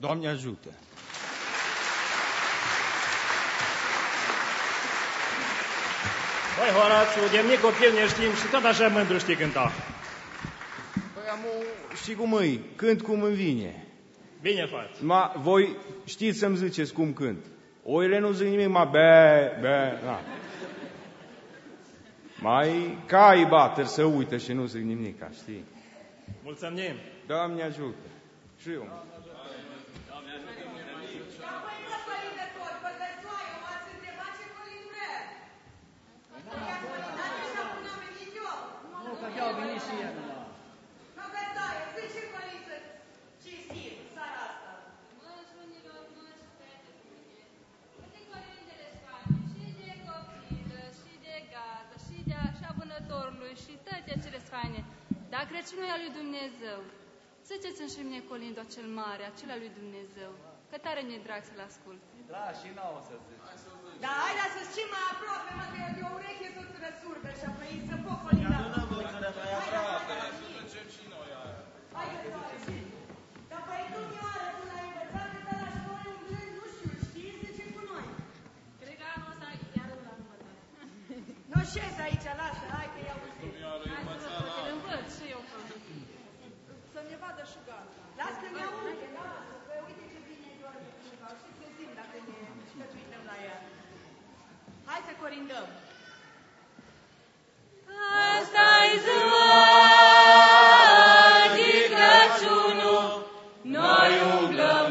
Doamne ajută! Băi, Horațiu, de mic copil ne știm și tot așa mândru știi cânta. Băi, amu, știi cum îi, cânt cum îmi vine. Bine faci. Ma, voi știți să-mi ziceți cum cânt. Oile nu zic nimic, ma, be, be, na. Mai cai bateri să uită și nu zic nimic, știi? Mulțumim! Doamne ajută! Și eu. Doamne ajută! Păi mă, părinte tot, pătăsoaie, Mântuitorului și toate acele sfaine, dar Crăciunul e al lui Dumnezeu. Ziceți-mi și mine colindul cel mare, acela lui Dumnezeu, că tare mi-e drag să-l ascult. Da, și n-au o să zic. Da, hai la să și mai aproape, mă, că de o ureche sunt răsurdă și apoi să pot colinda. Nu, nu, nu, mai aproape, să ducem și noi aia. Hai că doar, dar păi tu mi-o arăt când ai învățat, că la școală engleză, nu știu, știi, zice cu noi. Cred că anul ăsta i-a arăt la învățare. Nu șez aici, lasă, hai că i-au văzut. Hai să vă pot, îl învăț și eu pe mine. Să-mi vadă și gata. Lasă că-mi iau unde, lasă, că uite ce bine doar de cineva. Și găsim dacă ne cătuităm la ea. Hai să corindăm. Asta-i ziua de Crăciunul, noi umblăm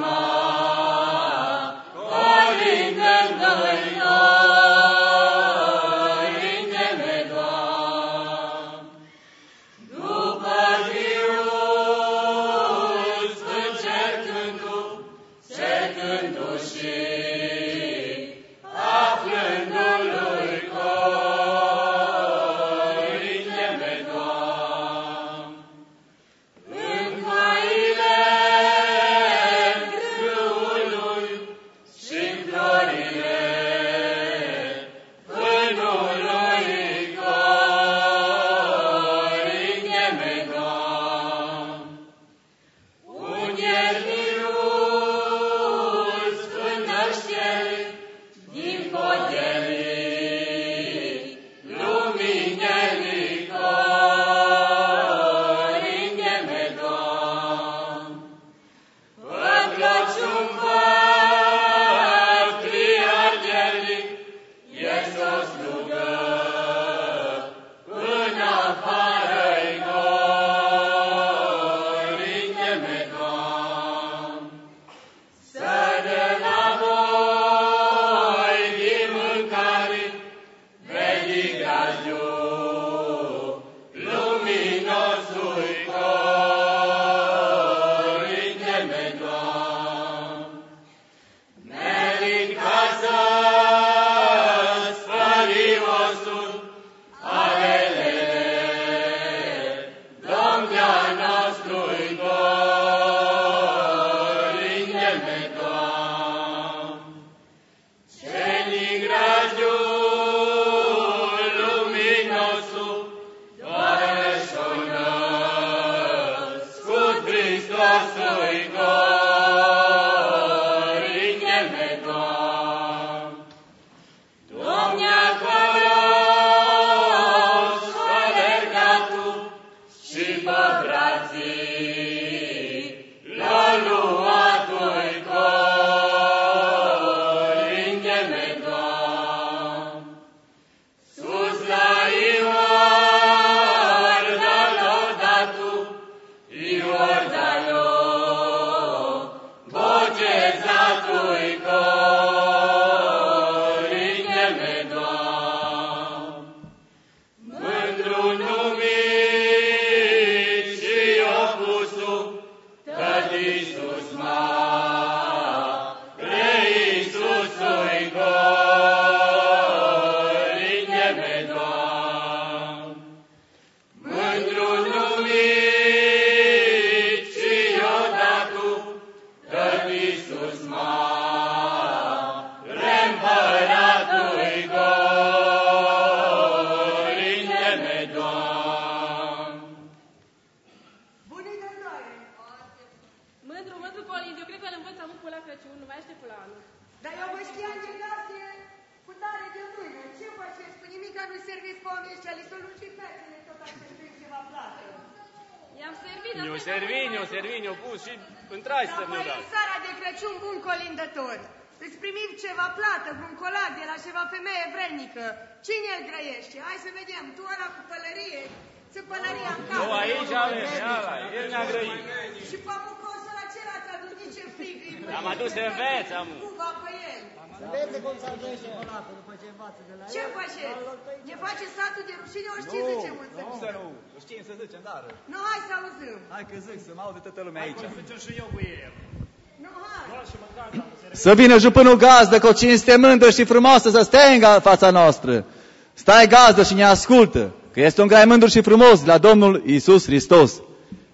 Să vină jupânul gazdă cu o cinste mândră și frumoasă să stea în fața noastră. Stai gazdă și ne ascultă, Că este un crai mândru și frumos la Domnul Iisus Hristos.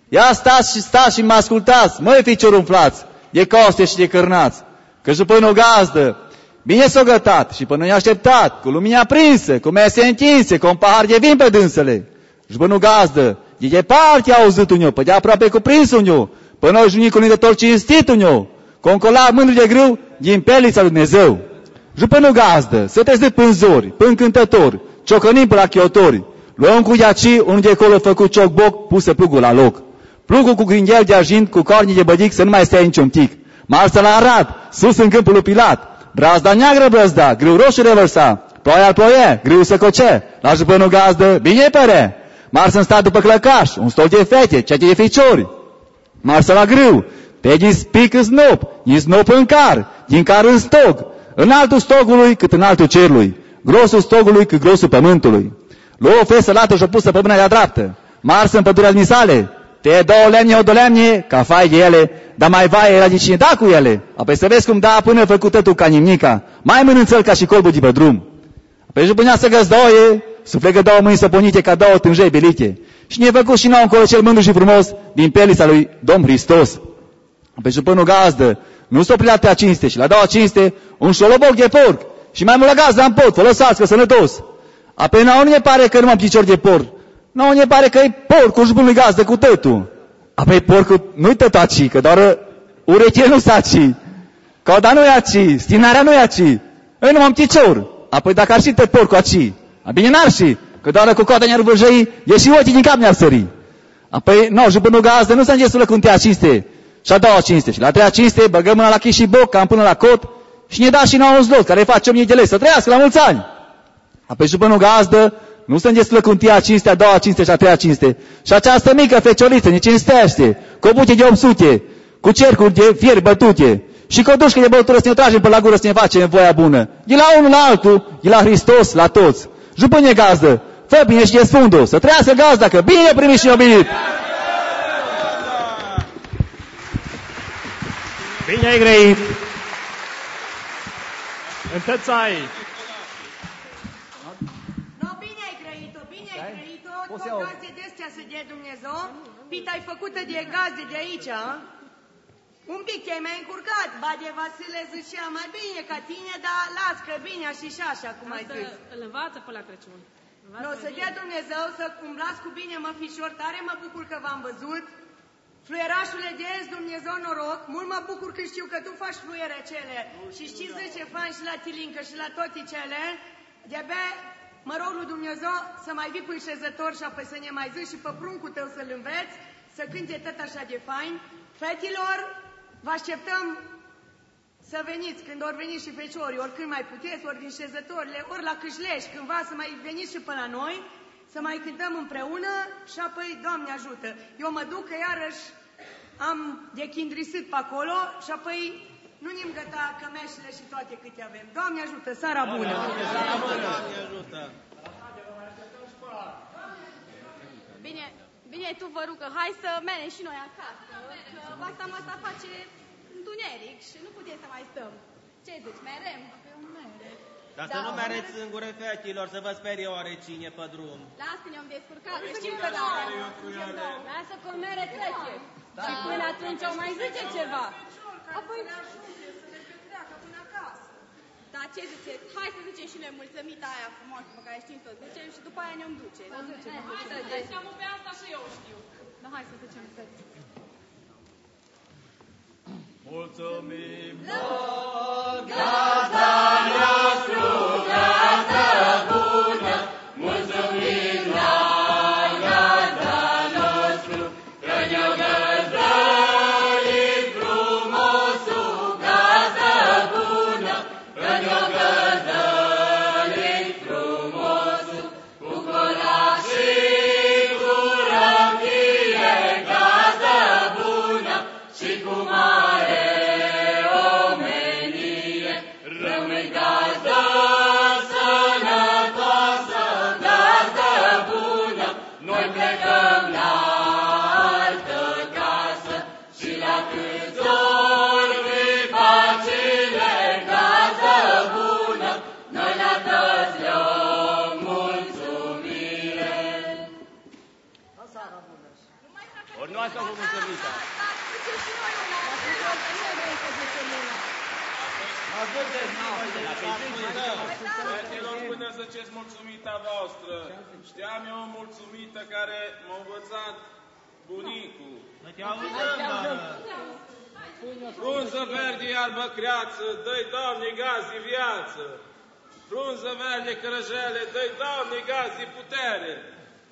Ia stați și stați și mă ascultați, măi ficiori umflați, de coste și de cârnați, căci după un o gazdă, bine s-o gătat și până i-a așteptat, cu lumina aprinsă, cu mese întinse, cu un pahar de vin pe dânsele. Și până o gazdă, de departe a auzit un pe de aproape cuprins un până o junic un idător cinstit un cu un colar mândru de grâu din pelița lui Dumnezeu. Și până o gazdă, săteți de pânzori, pân cântători, ciocănim pe la chiotori, luăm cu iaci unul de acolo făcut ciocboc, pusă plugul la loc. Plugul cu gringhel de argint, cu corni de bădic, să nu mai stea niciun tic. Marsă la Arad, sus în câmpul lui Pilat. Brazda neagră brăzda, grâu roșu revărsa, ploaia ploie, grâu se coce, la jupănul gazdă, bine pere. Mars în stat după clăcaș, un stol de fete, ceate de ficiori. Marsă la grâu, pe din spic în snop, din snop în car, din car în stog, în altul stogului cât în altul cerului, grosul stogului cât grosul pământului. Luă o fesă lată și-o pusă pe mâna de-a dreaptă, marsă în pădurea misale, te două lemne, o două lemne, ca fai de ele, dar mai vai era din cine da cu ele. Apoi să vezi cum da până făcută tu ca nimnica, mai mănânță ca și colbul de pe drum. Apoi și punea să găzdoie, suflegă două mâini săponite ca două tânjei belite. Și ne-a făcut și nouă un colocel mândru și frumos din pelița lui Domn Hristos. Apoi și până gazdă, nu s-o prilea a cinste și la doua cinste, un șoloboc de porc și mai mult la gazdă am pot, folosați că sănătos. Apoi nouă ne pare că nu am picior de porc. Nu, no, ne pare că e porcul și bunului gazdă cu tătul. Apoi porcul nu-i tătul aci, că doar urechile nu s-a aci. Cauda nu-i aci, stinarea nu-i aci. Ei, nu am ticior. Apoi dacă ar și tăt porcul aci, a bine n-ar și, că doar cu coada ne-ar vârjăi, e și ochii din cap ne-ar sări. Apoi, nu, no, și bunul gazdă nu s-a îngesulă cu întâia cinste și a doua cinste. Și la treia cinste băgăm mâna la chi și boc, cam până la cot și ne da și nouă un zlot, care face omnie de lei, să trăiască la mulți ani. Apoi și bunul gazdă, nu se înghesulă cu întâia cinste, a doua cinste și a treia cinste. Și această mică fecioriță ne cinstește, cu o buche de opt sute, cu cercuri de fier bătute, și cu o dușcă de băutură să ne tragem pe la gură să ne facem în voia bună. E la unul la altul, e la Hristos, la toți. Jupâne gazdă, fă bine și de sfântul, să trăiască gazda, că bine primiți și obilit. Bine ai grăit! Întățai! Cu gaze de-astea să dea Dumnezeu, pita-i făcută de gaze de aici, a? Un pic te-ai mai încurcat, ba de Vasile zicea, mai bine ca tine, dar las că bine așa și așa, cum ai zis. Îl învață pe la Crăciun. Nu, să dea Dumnezeu să umblați cu bine, mă fișor, tare mă bucur că v-am văzut. Fluierașule de azi, Dumnezeu noroc, mult mă bucur că știu că tu faci fluiere cele. Și știi zice, faci și la Tilincă și la toate cele, de-abia... Mă rog lui Dumnezeu să mai vii pânșezător și apoi să ne mai zici și pe pruncul tău să-l înveți, să cânte tot așa de fain. Fetilor, vă așteptăm să veniți, când ori veniți și feciorii, oricând mai puteți, ori din șezătorile, ori la Câșlești, cândva să mai veniți și până la noi, să mai cântăm împreună și apoi, Doamne ajută! Eu mă duc că iarăși am dechindrisit pe acolo și apoi... Nu ne-am gătat cămeșile și toate câte avem. Doamne ajută, seara bună! Doamne ajută! Bine, bine tu vă rugă, hai să mergem și noi acasă. Că asta mă asta face întuneric și nu putem să mai stăm. Ce zici, merem? Dar să nu mereți în gură fetilor, să vă sperie oare cine pe drum. Lasă, ne-am descurcat, că știm că da. Lasă că mere trece. Și până atunci o mai zice ceva. Apoi... Dar ce ziceți? Hai să ducem și noi mulțumita aia frumoasă pe care știm să o ducem și după aia ne-om duce. Hai să ducem pe asta și eu știu. Da, hai să ducem pe asta. Mulțumim! Gata noastră, gata bună, mulțumim la gata noastră, că ne-o găzdăim frumosul, gata bună, că ne-o găzdăim frumosul, cu cola și cu răchie, gata bună și cu mare. Nicolae sau cu Mânțăvița? Aveți nașterea, pe zângul tău. Fraților, până ziceți mulțumita voastră, știam eu o mulțumită care m-a învățat bunicul. Mă te auzăm, doamnă! Frunză verde, iarbă creață, dă-i, Doamne, gaz din viață. Frunză verde, crăjele, dă-i, Doamne, gaz din putere.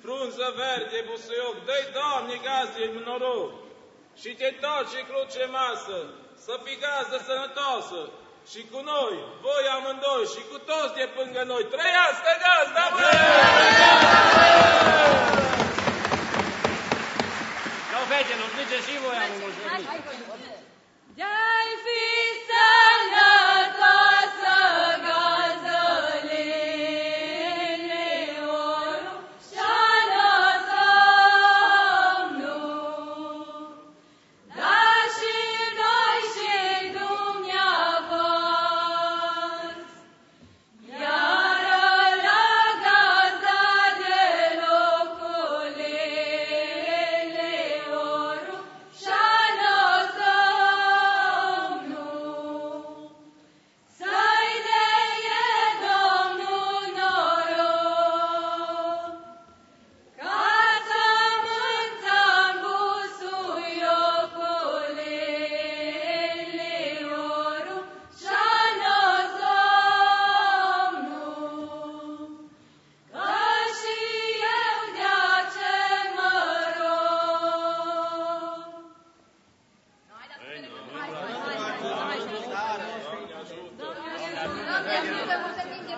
Frunză verde, busuioc, dă-i, Doamne, gaz din noroc. Și te toci în cruce masă, să fii gazdă sănătoasă. Și cu noi, voi amândoi și cu toți de pângă noi, trăiască gazda, bă! Iau, fetelor, zice și voi am mulțumit. De-ai fi sănătoasă, gazdălene, ori și-ană Domnul, dar și noi și dumneavoastră, iară la gazda de loculene, ori și-ană Domnul, să-i deie Domnul noroc, ca sămânța-n busuiocule, oru și-ană Domnul, că și eu de-a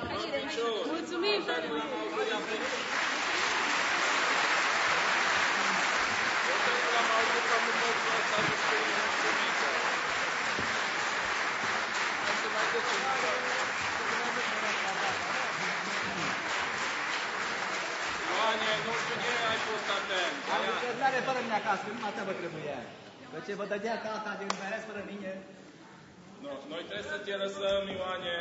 ce mă rog. Mulțumim! Ioane, nu știu ce ai fost atent. Am lucrătare fără mine acasă, că numai tăbă trebuia. Că ce vă dădea tata de împăreați fără mine? Nu, noi trebuie să te lăsăm, Ioane,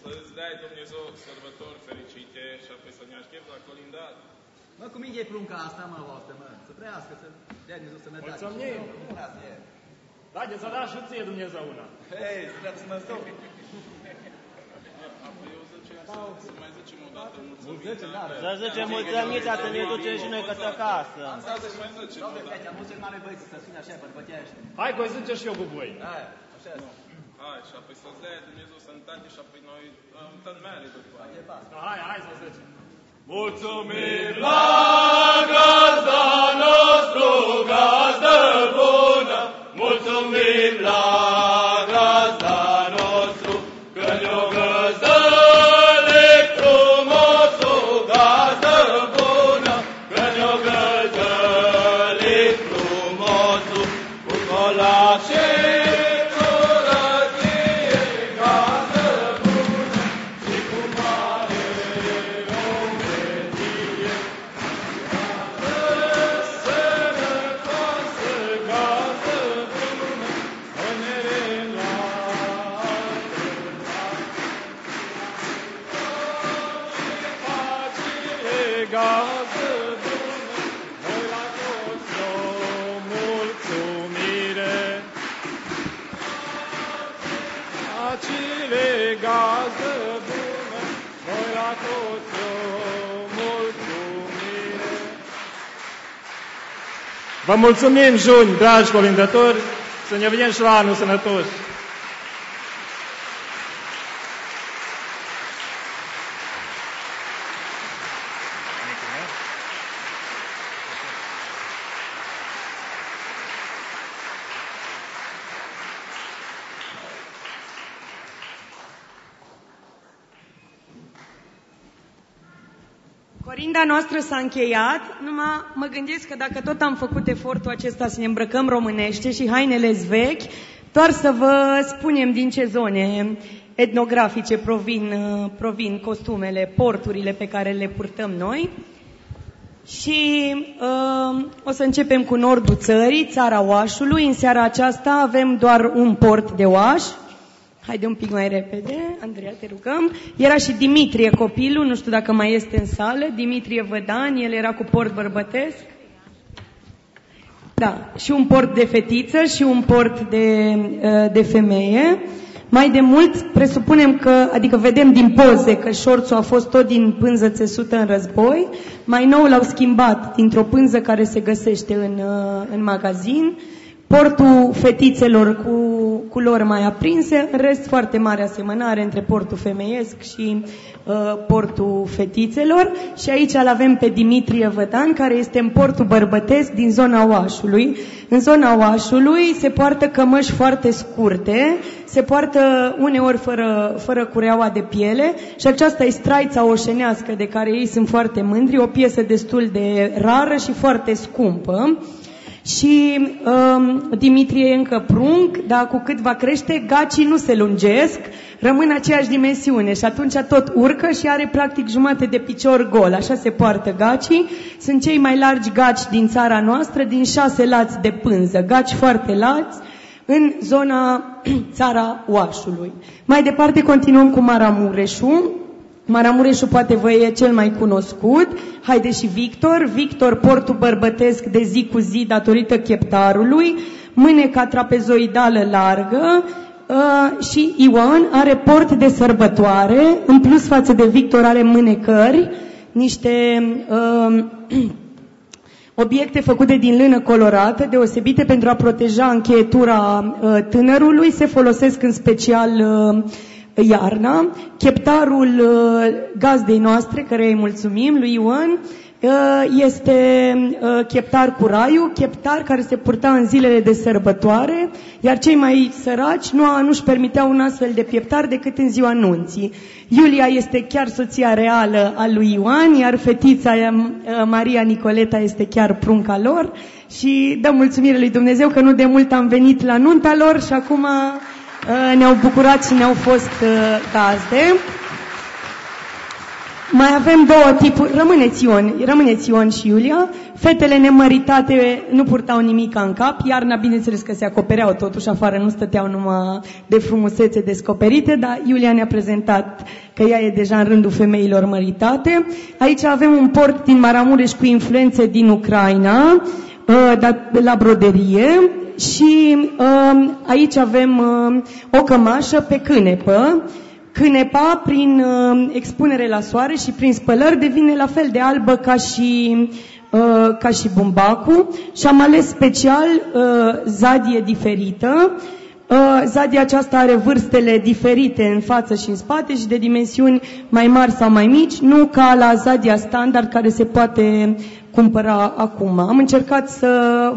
să-ți dai Dumnezeu sărbători fericite și apoi să ne aștept la colindat. Mă, cum e prunca asta, mă, voastră, mă? Să trăiască, să dea Dumnezeu să ne dați. Mulțumim! Haideți să dați și ție Dumnezeu una. Hei, să-ți mă stopi! Apoi eu zicem să mai zicem o dată mulțumită. Să zicem mulțumită, să ne ducem și noi către acasă. Am stat să-și mai zicem o dată. Am zicem mare băieți să spune așa, bărbăteaște. Hai, că o zicem și eu cu voi. Hai, așa. Hai, și apoi să-ți dea Dumnezeu sănătate și apoi noi întâln mele după aia. Hai, hai să zicem. Mulțumim la gazda nostru, gazdă bună. Mulțumim la gazda nostru, că ne-o găzălec frumosul. Gazdă bună, că ne-o găzălec frumosul. Cu colat și curăție, gazdă bună, și cu mare ometie. Sănătoasă, gazdă bună, să ne relasă. Pacine, gazdă bună, noi la toți o mulțumire. Pacine, gazdă bună, noi la toți o mulțumire. Vă mulțumim, juni, dragi colindători, să ne vedem și la anul sănătos. Corinda noastră s-a încheiat, numai mă gândesc că dacă tot am făcut efortul acesta să ne îmbrăcăm românește și hainele-s vechi, doar să vă spunem din ce zone etnografice provin, provin costumele, porturile pe care le purtăm noi. Și uh, o să începem cu nordul țării, țara Oașului. În seara aceasta avem doar un port de Oaș. Haide un pic mai repede, Andreea, te rugăm. Era și Dimitrie copilul, nu știu dacă mai este în sală. Dimitrie Vădan, el era cu port bărbătesc. Da, și un port de fetiță și un port de, de femeie. Mai de mult, presupunem că, adică vedem din poze că șorțul a fost tot din pânză țesută în război, mai nou l-au schimbat dintr-o pânză care se găsește în, în magazin, portul fetițelor cu culori mai aprinse, în rest foarte mare asemănare între portul femeiesc și uh, portul fetițelor. Și aici îl avem pe Dimitrie Vădan, care este în portul bărbătesc din zona Oașului. În zona Oașului se poartă cămăși foarte scurte, se poartă uneori fără, fără cureaua de piele și aceasta e straița oșenească de care ei sunt foarte mândri, o piesă destul de rară și foarte scumpă. Și um, Dimitrie e încă prunc, dar cu cât va crește, gacii nu se lungesc, rămân aceeași dimensiune și atunci tot urcă și are practic jumate de picior gol. Așa se poartă gacii. Sunt cei mai largi gaci din țara noastră, din șase lați de pânză, gaci foarte largi în zona țara Oașului. Mai departe continuăm cu Maramureșul. Maramureșul poate vă e cel mai cunoscut. Haide și Victor. Victor, portul bărbătesc de zi cu zi datorită cheptarului, mâneca trapezoidală largă uh, și Ioan are port de sărbătoare, în plus față de Victor are mânecări, niște uh, obiecte făcute din lână colorată, deosebite pentru a proteja încheietura uh, tânărului, se folosesc în special uh, iarna. Cheptarul gazdei noastre, care îi mulțumim, lui Ioan, este cheptar cu raiu, cheptar care se purta în zilele de sărbătoare, iar cei mai săraci nu, nu-și permiteau un astfel de cheptar decât în ziua nunții. Iulia este chiar soția reală a lui Ioan, iar fetița Maria Nicoleta este chiar prunca lor și dăm mulțumire lui Dumnezeu că nu de mult am venit la nunta lor și acum ne-au bucurat și ne-au fost gazde. Mai avem două tipuri. Rămâneți Ion, rămâneți Ion și Iulia. Fetele nemăritate nu purtau nimic în cap. Iarna, bineînțeles că se acopereau totuși afară, nu stăteau numai de frumusețe descoperite, dar Iulia ne-a prezentat că ea e deja în rândul femeilor măritate. Aici avem un port din Maramureș cu influențe din Ucraina, la broderie. Și uh, aici avem uh, o cămașă pe cânepă. Cânepa, prin uh, expunere la soare și prin spălări, devine la fel de albă ca și, uh, ca și bumbacul. Și am ales special uh, zadie diferită. Uh, zadia aceasta are vârstele diferite în față și în spate și de dimensiuni mai mari sau mai mici, nu ca la zadia standard care se poate cumpăra acum. Am încercat să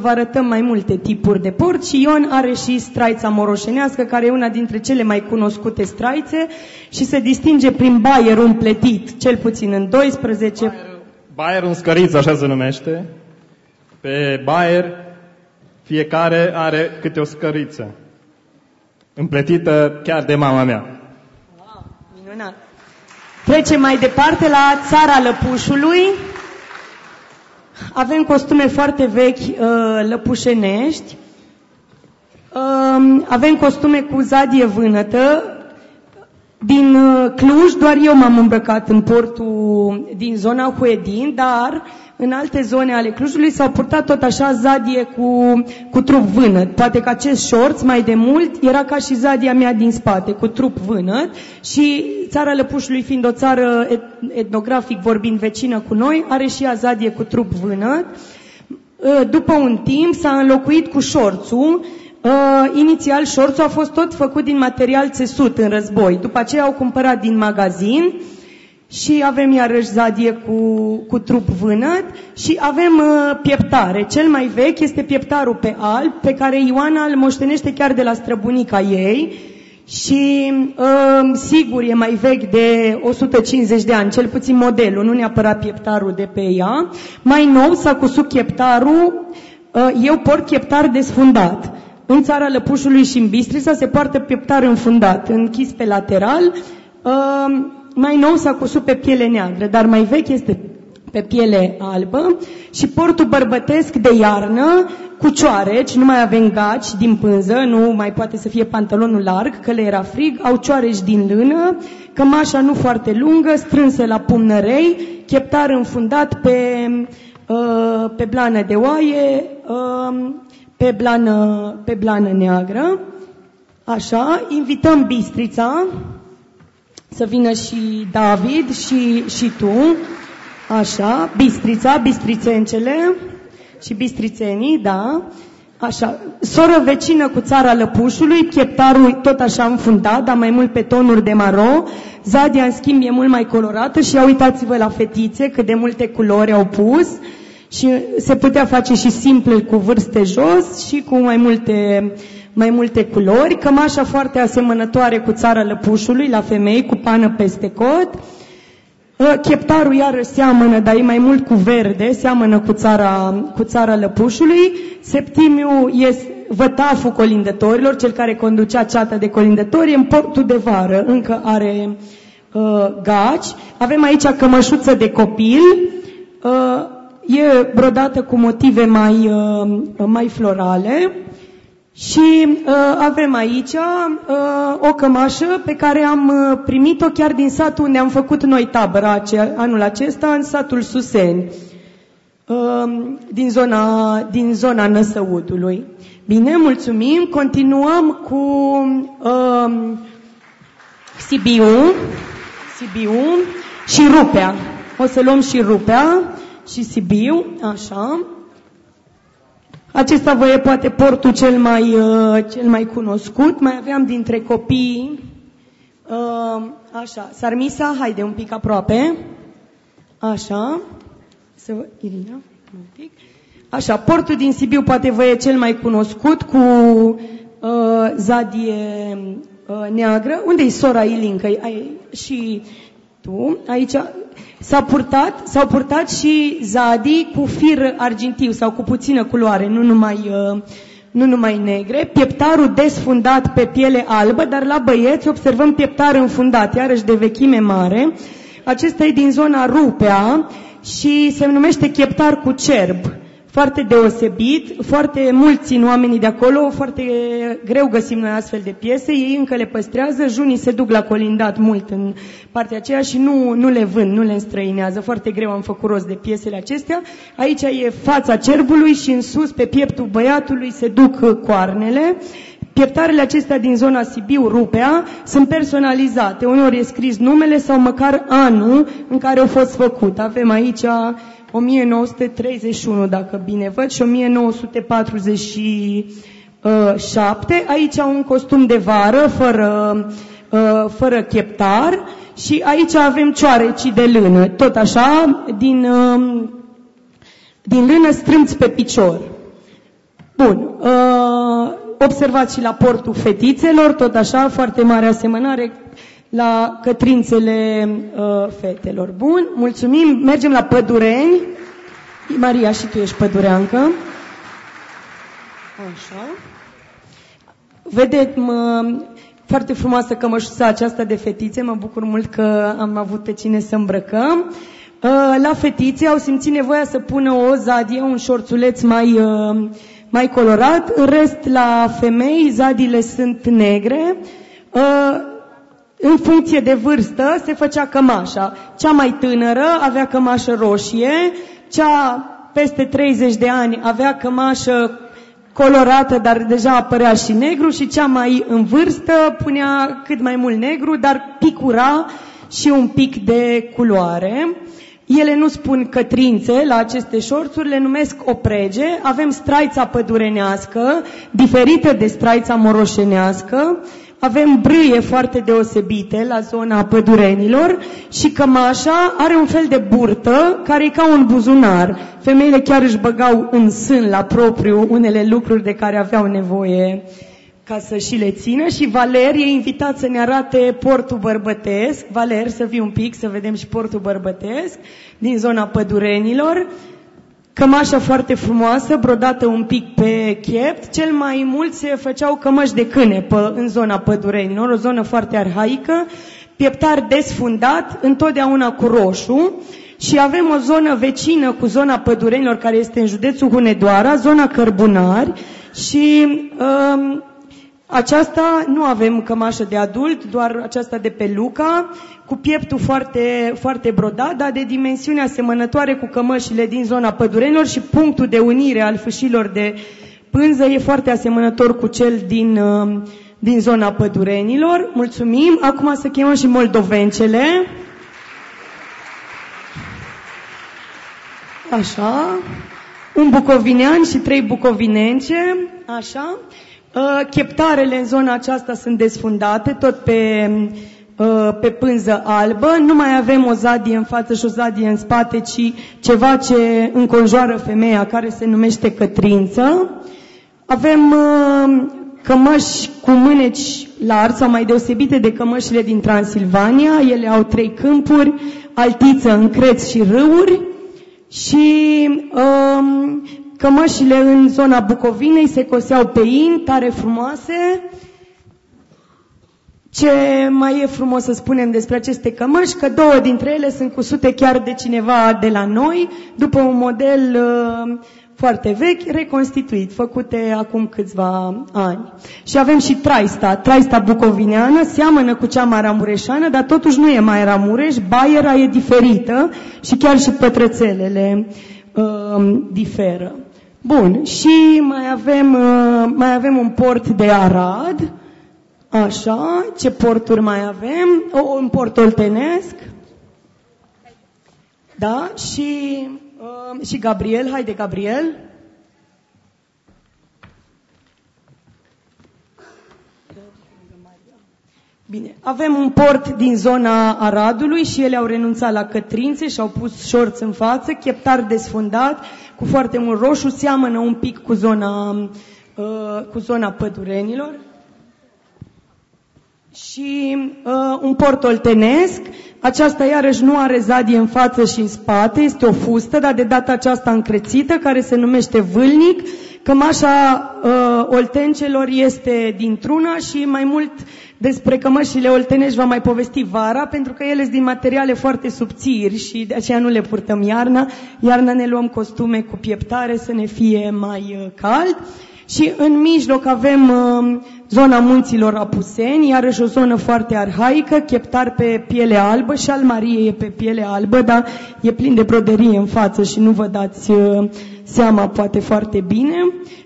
vă arătăm mai multe tipuri de port și Ion are și straița moroșenească, care e una dintre cele mai cunoscute straițe și se distinge prin baierul împletit, cel puțin în doisprezece. Baier, baierul în scăriță, așa se numește. Pe baier fiecare are câte o scăriță împletită chiar de mama mea. Wow, minunat! Trecem mai departe la țara Lăpușului. Avem costume foarte vechi uh, lăpușenești, uh, avem costume cu zadie vânătă. Din uh, Cluj doar eu m-am îmbrăcat în portul din zona Huedin, dar în alte zone ale Clujului s-au purtat tot așa zadie cu, cu trup vânăt. Poate că acest șorț mai de mult era ca și zadia mea din spate, cu trup vânăt. Și țara Lăpușului, fiind o țară etnografic vorbind vecină cu noi, are și ea zadie cu trup vânăt. După un timp s-a înlocuit cu șorțul. Inițial șorțul a fost tot făcut din material țesut în război. După aceea au cumpărat din magazin. Și avem iarăși zadie cu, cu trup vânăt și avem uh, pieptare. Cel mai vechi este pieptarul pe alb, pe care Ioana îl moștenește chiar de la străbunica ei și uh, sigur e mai vechi de o sută cincizeci de ani, cel puțin modelul, nu neapărat pieptarul de pe ea. Mai nou s-a cusut pieptarul, uh, eu port pieptar desfundat. În țara Lăpușului și în Bistrița se poartă pieptar înfundat, închis pe lateral. Uh, Mai nou s-a cusut pe piele neagră, dar mai vechi este pe piele albă. Și portul bărbătesc de iarnă cu cioareci, nu mai avem gaci din pânză, nu mai poate să fie pantalonul larg, că le era frig, au cioareci din lână, cămașa nu foarte lungă, strânsă la pumnărei, cheptar înfundat pe, pe blană de oaie, pe blană, pe blană neagră. Așa, invităm Bistrița, să vină și David și, și tu. Așa, Bistrița, bistrițencele și bistrițenii, da. Așa, soră vecină cu țara Lăpușului, cheptarul tot așa înfundat, dar mai mult pe tonuri de maro. Zadia, în schimb, e mult mai colorată și ia uitați-vă la fetițe cât de multe culori au pus. Și se putea face și simple cu vârste jos și cu mai multe, mai multe culori. Cămașa foarte asemănătoare cu țara Lăpușului la femei, cu pană peste cot. Cheptarul iarăși seamănă, dar e mai mult cu verde, seamănă cu țara, cu țara Lăpușului. Septimiu este vătaful colindătorilor, cel care conducea ceata de colindători, în portul de vară, încă are uh, gaci. Avem aici cămășuță de copil, uh, e brodată cu motive mai, uh, mai florale. Și uh, avem aici uh, o cămașă pe care am uh, primit-o chiar din satul unde am făcut noi tabăra ace- anul acesta, în satul Suseni, uh, din, zona, din zona Năsăudului. Bine, mulțumim. Continuăm cu uh, Sibiu, Sibiu și Rupea. O să luăm și Rupea și Sibiu, așa. Acesta vă e poate portul cel mai, uh, cel mai cunoscut. Mai aveam dintre copii, uh, așa, Sarmisa, haide un pic aproape, așa, să vă, Irina, un pic, așa, portul din Sibiu poate vă e cel mai cunoscut, cu uh, zadie uh, neagră. Unde-i sora Ilin? Că ai și tu, aici... S-au purtat, s-au purtat și zadii cu fir argintiu sau cu puțină culoare, nu numai, nu numai negre. Pieptarul desfundat pe piele albă, dar la băieți observăm pieptar înfundat, iarăși de vechime mare. Acesta e din zona Rupea și se numește pieptar cu cerb. Foarte deosebit, foarte mulți țin oamenii de acolo, foarte greu găsim noi astfel de piese, ei încă le păstrează, junii se duc la colindat mult în partea aceea și nu, nu le vând, nu le înstrăinează, foarte greu am făcut rost de piesele acestea. Aici e fața cerbului și în sus, pe pieptul băiatului, se duc coarnele. Pieptarele acestea din zona Sibiu, Rupea, sunt personalizate, uneori e scris numele sau măcar anul în care au fost făcut. Avem aici... o mie nouă sute treizeci și unu, dacă bine văd, și o mie nouă sute patruzeci și șapte. Aici un costum de vară, fără, fără cheptar. Și aici avem cioarecii de lână, tot așa, din, din lână strâmți pe picior. Bun. Observați și la portul fetițelor, tot așa, foarte mare asemănare la cătrințele uh, fetelor. Bun, mulțumim. Mergem la Pădureni. Maria, și tu ești pădureancă. Așa. Vedeți, mă, foarte frumoasă cămășuța aceasta de fetițe. Mă bucur mult că am avut pe cine să îmbrăcăm. Uh, la fetițe au simțit nevoia să pună o zadie, un șorțuleț mai, uh, mai colorat. În rest, la femei, zadiile sunt negre. Uh, În funcție de vârstă se făcea cămașa. Cea mai tânără avea cămașă roșie, cea peste treizeci de ani avea cămașă colorată, dar deja apărea și negru, și cea mai în vârstă punea cât mai mult negru, dar picura și un pic de culoare. Ele nu spun cătrințe la aceste șorțuri, le numesc oprege. Avem straița pădurenească, diferită de straița moroșenească. Avem brâie foarte deosebite la zona pădurenilor și cămașa are un fel de burtă care e ca un buzunar. Femeile chiar își băgau în sân la propriu unele lucruri de care aveau nevoie ca să și le țină. Și Valer e invitat să ne arate portul bărbătesc. Valer, să vii un pic să vedem și portul bărbătesc din zona pădurenilor. Cămașa foarte frumoasă, brodată un pic pe chept. Cel mai mult se făceau cămăși de cânepă în zona pădurenilor, o zonă foarte arhaică. Pieptar desfundat, întotdeauna cu roșu. Și avem o zonă vecină cu zona pădurenilor, care este în județul Hunedoara, zona Cărbunari. Și um, Aceasta nu avem cămașă de adult, doar aceasta de peluca, cu pieptul foarte, foarte brodat, dar de dimensiune asemănătoare cu cămășile din zona pădurenilor și punctul de unire al fâșilor de pânză e foarte asemănător cu cel din, din zona pădurenilor. Mulțumim! Acum să chemăm și moldovencele. Așa. Un bucovinean și trei bucovinence. Așa. Cheptarele în zona aceasta sunt desfundate, tot pe, pe pânză albă. Nu mai avem o zadie în față și o zadie în spate, ci ceva ce înconjoară femeia, care se numește cătrință. Avem cămăși cu mâneci largi, sau mai deosebite de cămășile din Transilvania. Ele au trei câmpuri, altiță, încreți și râuri. Și um, cămășile în zona Bucovinei se coseau pe in, tare frumoase. Ce mai e frumos să spunem despre aceste cămăși? Că două dintre ele sunt cusute chiar de cineva de la noi, după un model uh, foarte vechi, reconstituit, făcute acum câțiva ani. Și avem și traista, traista bucovineană, seamănă cu cea maramureșană, dar totuși nu e mai Maramureș, baiera e diferită și chiar și pătrățelele uh, diferă. Bun, și mai avem, uh, mai avem un port de Arad, așa, ce porturi mai avem? O, un port oltenesc, da, și... Uh, și Gabriel, haide Gabriel. Bine, avem un port din zona Aradului și ele au renunțat la cătrințe și au pus șorți în față, cheptar desfundat, cu foarte mult roșu, seamănă un pic cu zona, uh, cu zona pădurenilor. Și uh, un port oltenesc, aceasta iarăși nu are zadie în față și în spate, este o fustă, dar de data aceasta încrețită, care se numește vâlnic. Cămașa uh, oltencelor este dintr-una și mai mult despre cămășile oltenești va mai povesti vara, pentru că ele sunt din materiale foarte subțiri și de aceea nu le purtăm iarna. Iarna ne luăm costume cu pieptare să ne fie mai uh, cald. Și în mijloc avem uh, zona munților Apuseni, iarăși o zonă foarte arhaică, cheptar pe piele albă și al Mariei e pe piele albă, dar e plin de broderie în față și nu vă dați uh, seama poate foarte bine.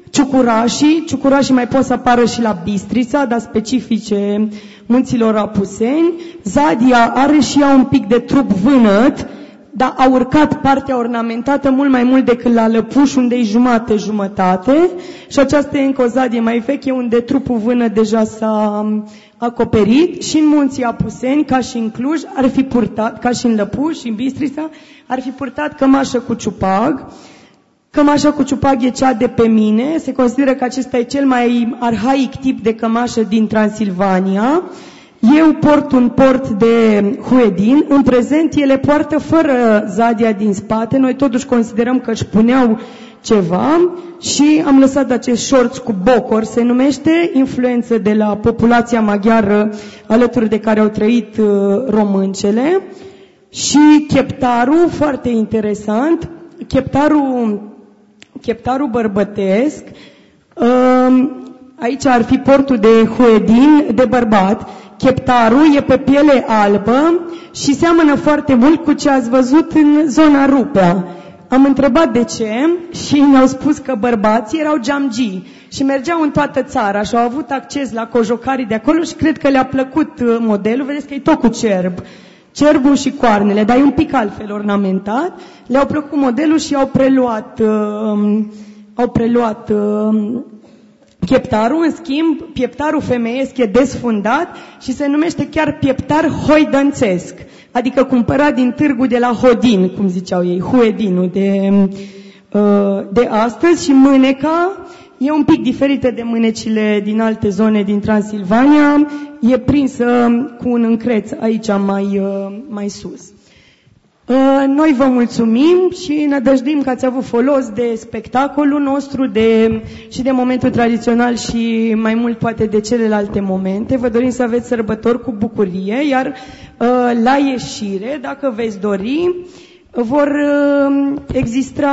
Ciucurașii, ciucurașii mai pot să apară și la Bistrița, dar specifice munților Apuseni. Zadia are și ea un pic de trup vânăt, dar a urcat partea ornamentată mult mai mult decât la lăpuș, unde e jumate-jumătate. Și aceasta e încă o zadie mai veche, unde trupul vână deja s-a acoperit. Și în munții Apuseni, ca și în Cluj, ar fi purtat, ca și în Lăpuș și în Bistrița, ar fi purtat cămașă cu ciupag. Cămașa cu ciupag e cea de pe mine. Se consideră că acesta e cel mai arhaic tip de cămașă din Transilvania. Eu port un port de huedin, în prezent ele poartă fără zadia din spate, noi totuși considerăm că își puneau ceva și am lăsat acest șorți cu bocor, se numește, influență de la populația maghiară alături de care au trăit româncele. Și cheptarul, foarte interesant, cheptarul, cheptarul bărbătesc, aici ar fi portul de huedin de bărbat. Cheptarul e pe piele albă și seamănă foarte mult cu ce ați văzut în zona Rupea. Am întrebat de ce și ne-au spus că bărbații erau geamgii și mergeau în toată țara și au avut acces la cojocarii de acolo și cred că le-a plăcut modelul. Vedeți că e tot cu cerb, cerbul și coarnele, dar e un pic altfel ornamentat. Le-au plăcut modelul și au preluat, uh, au preluat uh, Pieptarul, în schimb, pieptarul femeiesc e desfundat și se numește chiar pieptar hoidănțesc, adică cumpărat din târgul de la Hodin, cum ziceau ei, huedinul de, de astăzi. Și mâneca e un pic diferită de mânecile din alte zone din Transilvania, e prinsă cu un încreț aici mai, mai sus. Noi vă mulțumim și nădăjduim că ați avut folos de spectacolul nostru de, și de momentul tradițional și mai mult poate de celelalte momente. Vă dorim să aveți sărbători cu bucurie, iar la ieșire, dacă veți dori, vor exista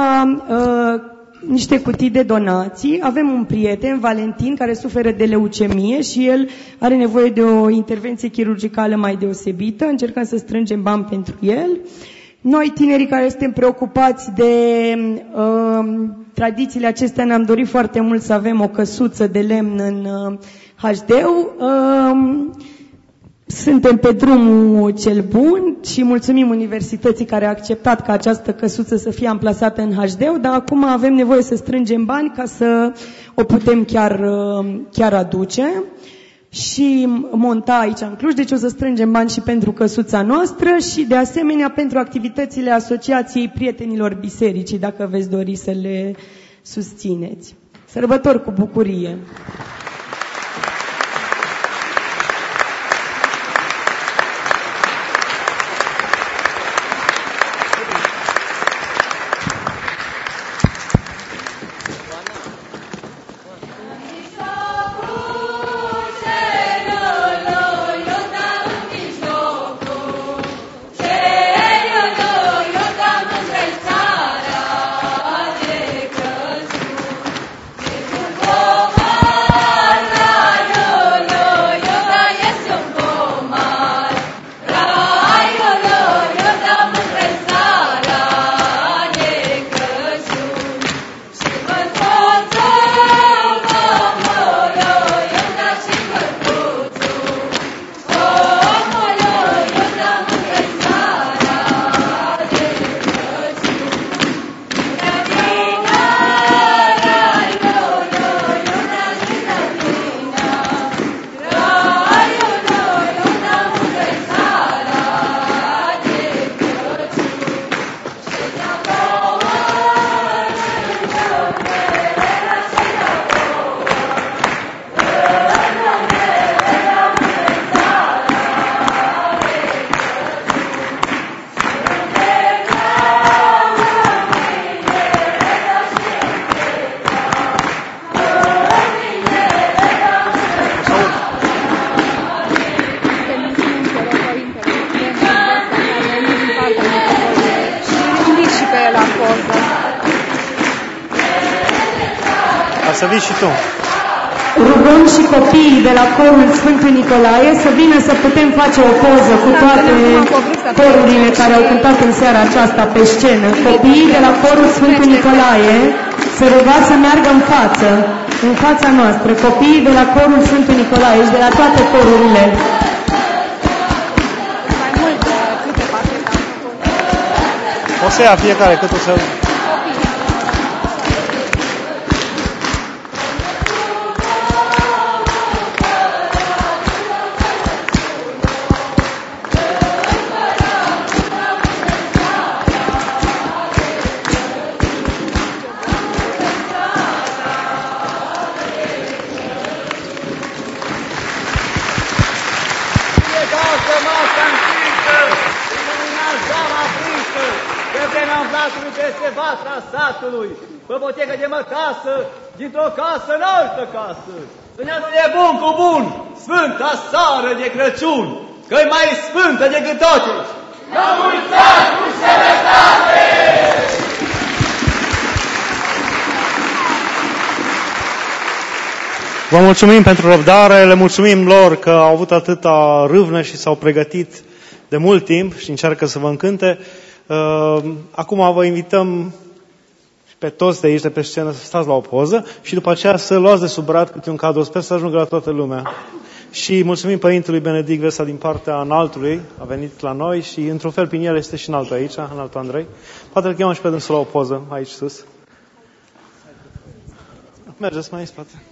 niște cutii de donații. Avem un prieten, Valentin, care suferă de leucemie și el are nevoie de o intervenție chirurgicală mai deosebită. Încercăm să strângem bani pentru el. Noi, tinerii care suntem preocupați de uh, tradițiile acestea, ne-am dorit foarte mult să avem o căsuță de lemn în uh, H D-ul. Uh, suntem pe drumul cel bun și mulțumim universității care a acceptat ca această căsuță să fie amplasată în H D-ul, dar acum avem nevoie să strângem bani ca să o putem chiar, uh, chiar aduce și monta aici în Cluj, deci o să strângem bani și pentru căsuța noastră și de asemenea pentru activitățile Asociației Prietenilor Bisericii, dacă veți dori să le susțineți. Sărbători cu bucurie! Rugăm și copiii de la corul Sfântul Nicolae să vină să putem face o poză cu toate corurile care au cântat în seara aceasta pe scenă. Copiii de la corul Sfântul Nicolae se ruga să meargă în față, în fața noastră. Copiii de la corul Sfântul Nicolae și de la toate corurile. O să ia fiecare cât o să... dintr-o casă în altă casă. Spunea-l de bun cu bun, sfânta sară de Crăciun, că-i mai sfântă decât toate. La mulți ani cu sănătate! Vă mulțumim pentru răbdare, le mulțumim lor că au avut atâta râvnă și s-au pregătit de mult timp și încearcă să vă încânte. Acum vă invităm pe toți de aici, de pe scenă, să stați la o poză și după aceea să luați de sub brad câte un cadou. Sper să ajungă la toată lumea. Și mulțumim Părintelui Benedict Vesa din partea înaltului, a venit la noi și într-un fel prin el este și înaltul aici, înaltul Andrei. Poate îl chemăm și pe dânsul la o poză, aici sus. Mergeți mai în spate.